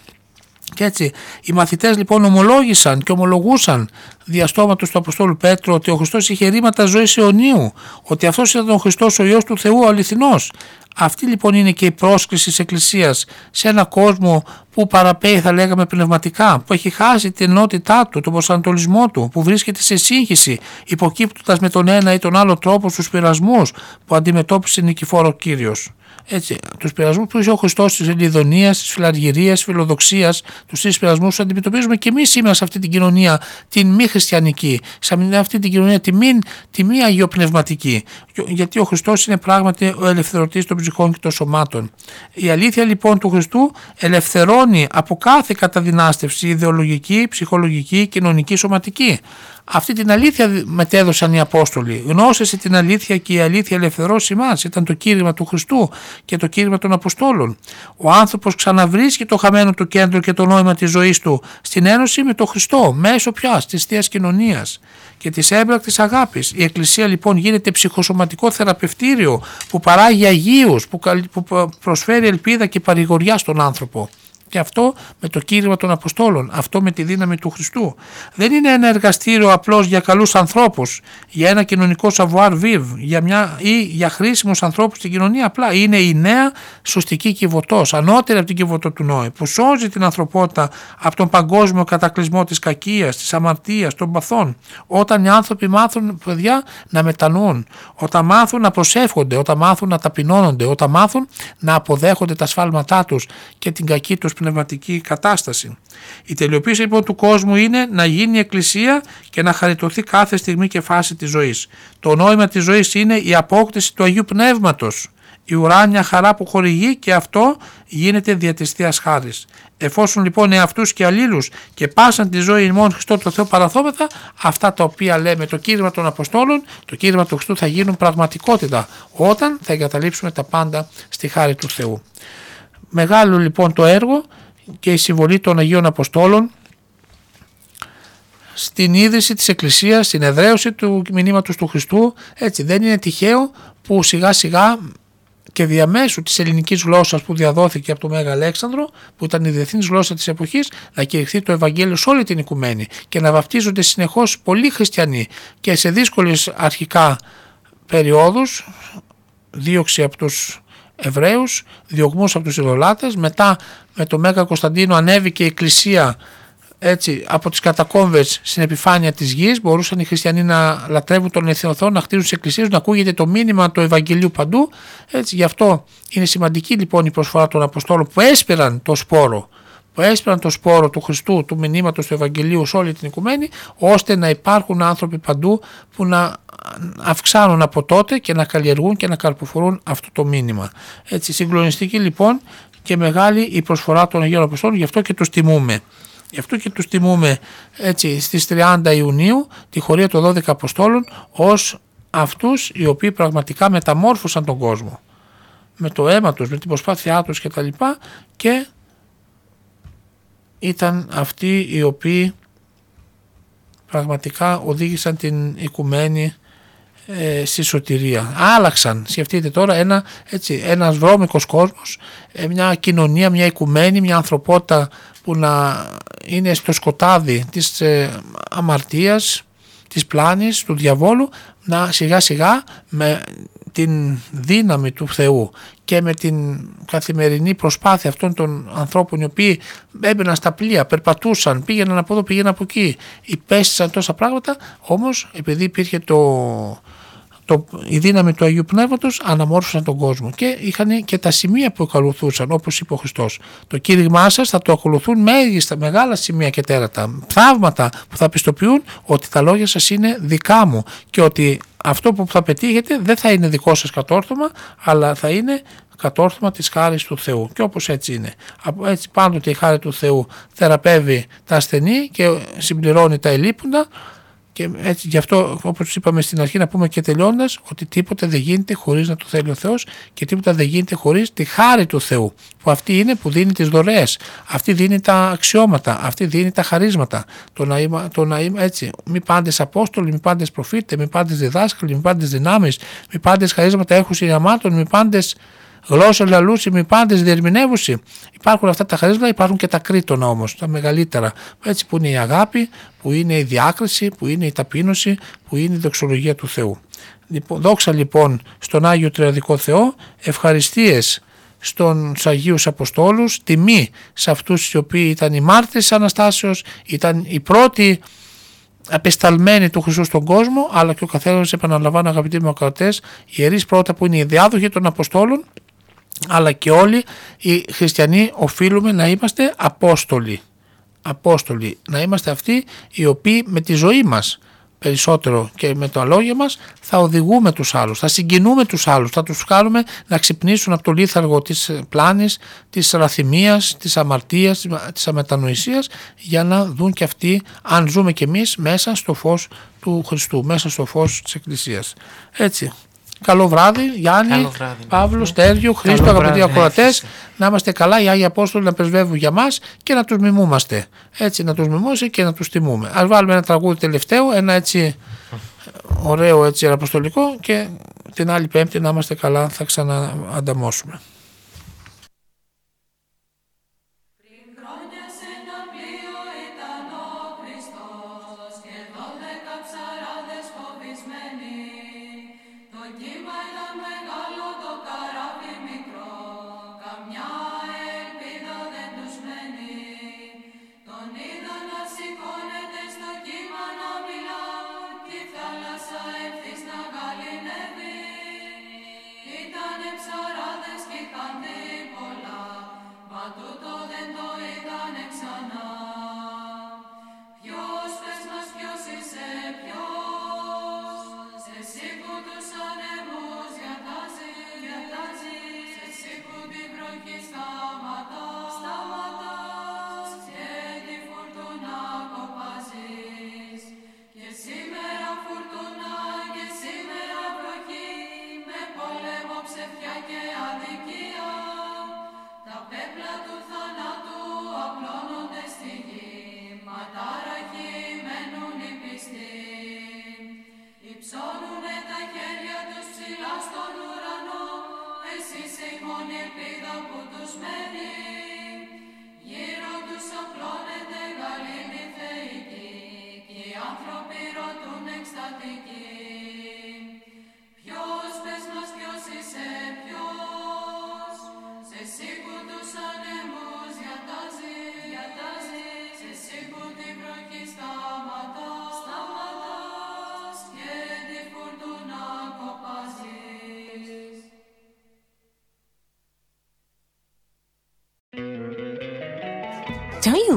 Και έτσι οι μαθητές λοιπόν ομολόγησαν και ομολογούσαν διαστόματος του Αποστόλου Πέτρου ότι ο Χριστός είχε ρήματα ζωής αιωνίου, ότι αυτός ήταν ο Χριστός ο Υιός του Θεού ο αληθινός. Αυτή λοιπόν είναι και η πρόσκληση της Εκκλησίας σε ένα κόσμο που παραπέει, θα λέγαμε, πνευματικά, που έχει χάσει την ενότητά του, τον προσανατολισμό του, που βρίσκεται σε σύγχυση, υποκύπτοντας με τον ένα ή τον άλλο τρόπο στους πειρασμούς που αντιμετώπισε νικηφόρο Κύριος. Έτσι, τους πειρασμούς που είχε ο Χριστός, της Ελιδονίας, της Φιλαργυρίας, της Φιλοδοξίας, τους τρεις πειρασμούς που αντιμετωπίζουμε και εμείς σήμερα σε αυτή την κοινωνία, την μη χριστιανική, σε αυτή την κοινωνία, τη μη αγιοπνευματική. Γιατί ο Χριστός είναι πράγματι ο ελευθερωτής των ψυχών και των σωμάτων. Η αλήθεια λοιπόν του Χριστού ελευθερώνει από κάθε καταδυνάστευση ιδεολογική, ψυχολογική, κοινωνική, σωματική. Αυτή την αλήθεια μετέδωσαν οι Απόστολοι. Γνώσεσαι την αλήθεια και η αλήθεια ελευθερώσει εμάς. Ήταν το κήρυγμα του Χριστού και το κήρυγμα των Αποστόλων. Ο άνθρωπος ξαναβρίσκει το χαμένο του κέντρο και το νόημα της ζωής του στην ένωση με τον Χριστό, μέσω πια της Θείας Κοινωνίας και της έμπρακτης αγάπης. Η Εκκλησία λοιπόν γίνεται ψυχοσωματικό θεραπευτήριο που παράγει αγίους, που προσφέρει ελπίδα και παρηγοριά στον άνθρωπο. Και αυτό με το κήρυγμα των Αποστόλων, αυτό με τη δύναμη του Χριστού. Δεν είναι ένα εργαστήριο απλώς για καλούς ανθρώπους, για ένα κοινωνικό savoir vivre ή για χρήσιμους ανθρώπους στην κοινωνία. Απλά είναι η νέα σωστική Κιβωτός, ανώτερη από την Κιβωτό του Νόε, που σώζει την ανθρωπότητα από τον παγκόσμιο κατακλυσμό της κακίας, της αμαρτίας, των παθών. Όταν οι άνθρωποι μάθουν, παιδιά, να μετανοούν, όταν μάθουν να προσεύχονται, όταν μάθουν να ταπεινώνονται, όταν μάθουν να αποδέχονται τα σφάλματά τους και την κακή τους πνευματική κατάσταση. Η τελειοποίηση λοιπόν του κόσμου είναι να γίνει η Εκκλησία και να χαριτωθεί κάθε στιγμή και φάση της ζωής. Το νόημα της ζωής είναι η απόκτηση του Αγίου Πνεύματος, η ουράνια χαρά που χορηγεί, και αυτό γίνεται δια της Θείας Χάρης. Εφόσον λοιπόν εαυτούς και αλλήλους και πάσαν τη ζωή ημών Χριστό το Θεό παραθώμεθα, αυτά τα οποία λέμε το κήρυγμα των Αποστόλων, το κήρυγμα του Χριστού θα γίνουν πραγματικότητα όταν θα εγκαταλείψουμε τα πάντα στη χάρη του Θεού. Μεγάλο λοιπόν το έργο και η συμβολή των Αγίων Αποστόλων στην ίδρυση της Εκκλησίας, στην εδραίωση του μηνύματος του Χριστού. Έτσι, δεν είναι τυχαίο που σιγά σιγά και διαμέσου της ελληνικής γλώσσας που διαδόθηκε από τον Μέγα Αλέξανδρο, που ήταν η διεθνής γλώσσα της εποχής, να κηρυχθεί το Ευαγγέλιο σε όλη την οικουμένη και να βαπτίζονται συνεχώς πολλοί χριστιανοί και σε δύσκολες αρχικά περιόδους, δίωξη από τους Εβραίους, διωγμούς από τους Ιλολάτες. Μετά με τον Μέγα Κωνσταντίνο ανέβηκε η Εκκλησία, έτσι, από τις κατακόμβες στην επιφάνεια της γης. Μπορούσαν οι χριστιανοί να λατρεύουν τον Εθνιοθό, να χτίζουν τις εκκλησίες, να ακούγεται το μήνυμα του Ευαγγελίου παντού. Έτσι, γι' αυτό είναι σημαντική λοιπόν η προσφορά των Αποστόλων που έσπεραν το σπόρο, του Χριστού, του μηνύματος του Ευαγγελίου σε όλη την οικουμένη, ώστε να υπάρχουν άνθρωποι παντού που να αυξάνουν από τότε και να καλλιεργούν και να καρποφορούν αυτό το μήνυμα. Έτσι, συγκλονιστική λοιπόν και μεγάλη η προσφορά των Αγίων Αποστόλων, γι' αυτό και τους τιμούμε. Γι' αυτό και τους τιμούμε, έτσι, στις 30 Ιουνίου τη χωρία των 12 Αποστόλων, ως αυτούς οι οποίοι πραγματικά μεταμόρφωσαν τον κόσμο με το αίμα τους, με την προσπάθειά τους κτλ. Και ήταν αυτοί οι οποίοι πραγματικά οδήγησαν την οικουμένη στη σωτηρία. Άλλαξαν, σκεφτείτε τώρα, ένας βρώμικος κόσμος, μια κοινωνία, μια οικουμένη, μια ανθρωπότητα που να είναι στο σκοτάδι της αμαρτίας, της πλάνης, του διαβόλου, να σιγά σιγά με την δύναμη του Θεού και με την καθημερινή προσπάθεια αυτών των ανθρώπων οι οποίοι έμπαιναν στα πλοία, περπατούσαν, πήγαιναν από εδώ, πήγαιναν από εκεί, υπέστησαν τόσα πράγματα, όμως επειδή υπήρχε η δύναμη του Αγίου Πνεύματος, αναμόρφωσαν τον κόσμο και είχαν και τα σημεία που ακολουθούσαν, όπως είπε ο Χριστός. Το κήρυγμά σας θα το ακολουθούν μέγιστα, μεγάλα σημεία και τέρατα, θαύματα που θα πιστοποιούν ότι τα λόγια σας είναι δικά μου και ότι αυτό που θα πετύχετε δεν θα είναι δικό σας κατόρθωμα, αλλά θα είναι κατόρθωμα της χάρης του Θεού. Και όπως έτσι είναι. Έτσι πάντοτε η χάρη του Θεού θεραπεύει τα ασθενή και συμπληρώνει τα ελλείποντα. Και έτσι, γι' αυτό, όπως είπαμε στην αρχή, να πούμε και τελειώνοντας, ότι τίποτα δεν γίνεται χωρίς να το θέλει ο Θεός και τίποτα δεν γίνεται χωρίς τη χάρη του Θεού, που αυτή είναι που δίνει τις δωρεές, αυτή δίνει τα αξιώματα, αυτή δίνει τα χαρίσματα. Το να είμαι έτσι, μη πάντες Απόστολοι, μη πάντες προφήτε, μη πάντες διδάσκαλοι, μη πάντες δυνάμεις, μη πάντες χαρίσματα έχους ιαμάτων, μη πάντες γλώσσα λαλούση, μη πάντες διερμηνεύουση. Υπάρχουν αυτά τα χαρίσματα, υπάρχουν και τα κρίτωνα όμως, τα μεγαλύτερα. Έτσι που είναι η αγάπη, που είναι η διάκριση, που είναι η ταπείνωση, που είναι η δοξολογία του Θεού. Δόξα λοιπόν στον Άγιο Τριαδικό Θεό, ευχαριστίες στους Αγίους Αποστόλους, τιμή σε αυτούς οι οποίοι ήταν οι μάρτυρες της Αναστάσεως, ήταν οι πρώτοι απεσταλμένοι του Χριστού στον κόσμο, αλλά και ο καθένας, επαναλαμβάνω αγαπητοί μου ακροατές, ιερείς πρώτα που είναι οι διάδοχοι των Αποστόλων, αλλά και όλοι οι χριστιανοί οφείλουμε να είμαστε Απόστολοι. Απόστολοι, να είμαστε αυτοί οι οποίοι με τη ζωή μας περισσότερο και με τα λόγια μας θα οδηγούμε τους άλλους, θα συγκινούμε τους άλλους, θα τους κάνουμε να ξυπνήσουν από το λίθαργο της πλάνης, της ραθυμίας, της αμαρτίας, της αμετανοησίας, για να δουν και αυτοί αν ζούμε κι εμείς μέσα στο φως του Χριστού, μέσα στο φως της Εκκλησίας. Έτσι. Καλό βράδυ, Γιάννη, καλό βράδυ, Παύλο, Στέργιο, Χρήστο, αγαπητοί ακροατές. Να είμαστε καλά, οι Άγιοι Απόστολοι να πρεσβεύουν για μας και να τους μιμούμαστε. Έτσι, να τους μιμούμαστε και να τους τιμούμε. Ας βάλουμε ένα τραγούδι τελευταίο, ένα έτσι ωραίο, έτσι αποστολικό, και την άλλη Πέμπτη, να είμαστε καλά, θα ξαναανταμώσουμε. Don't you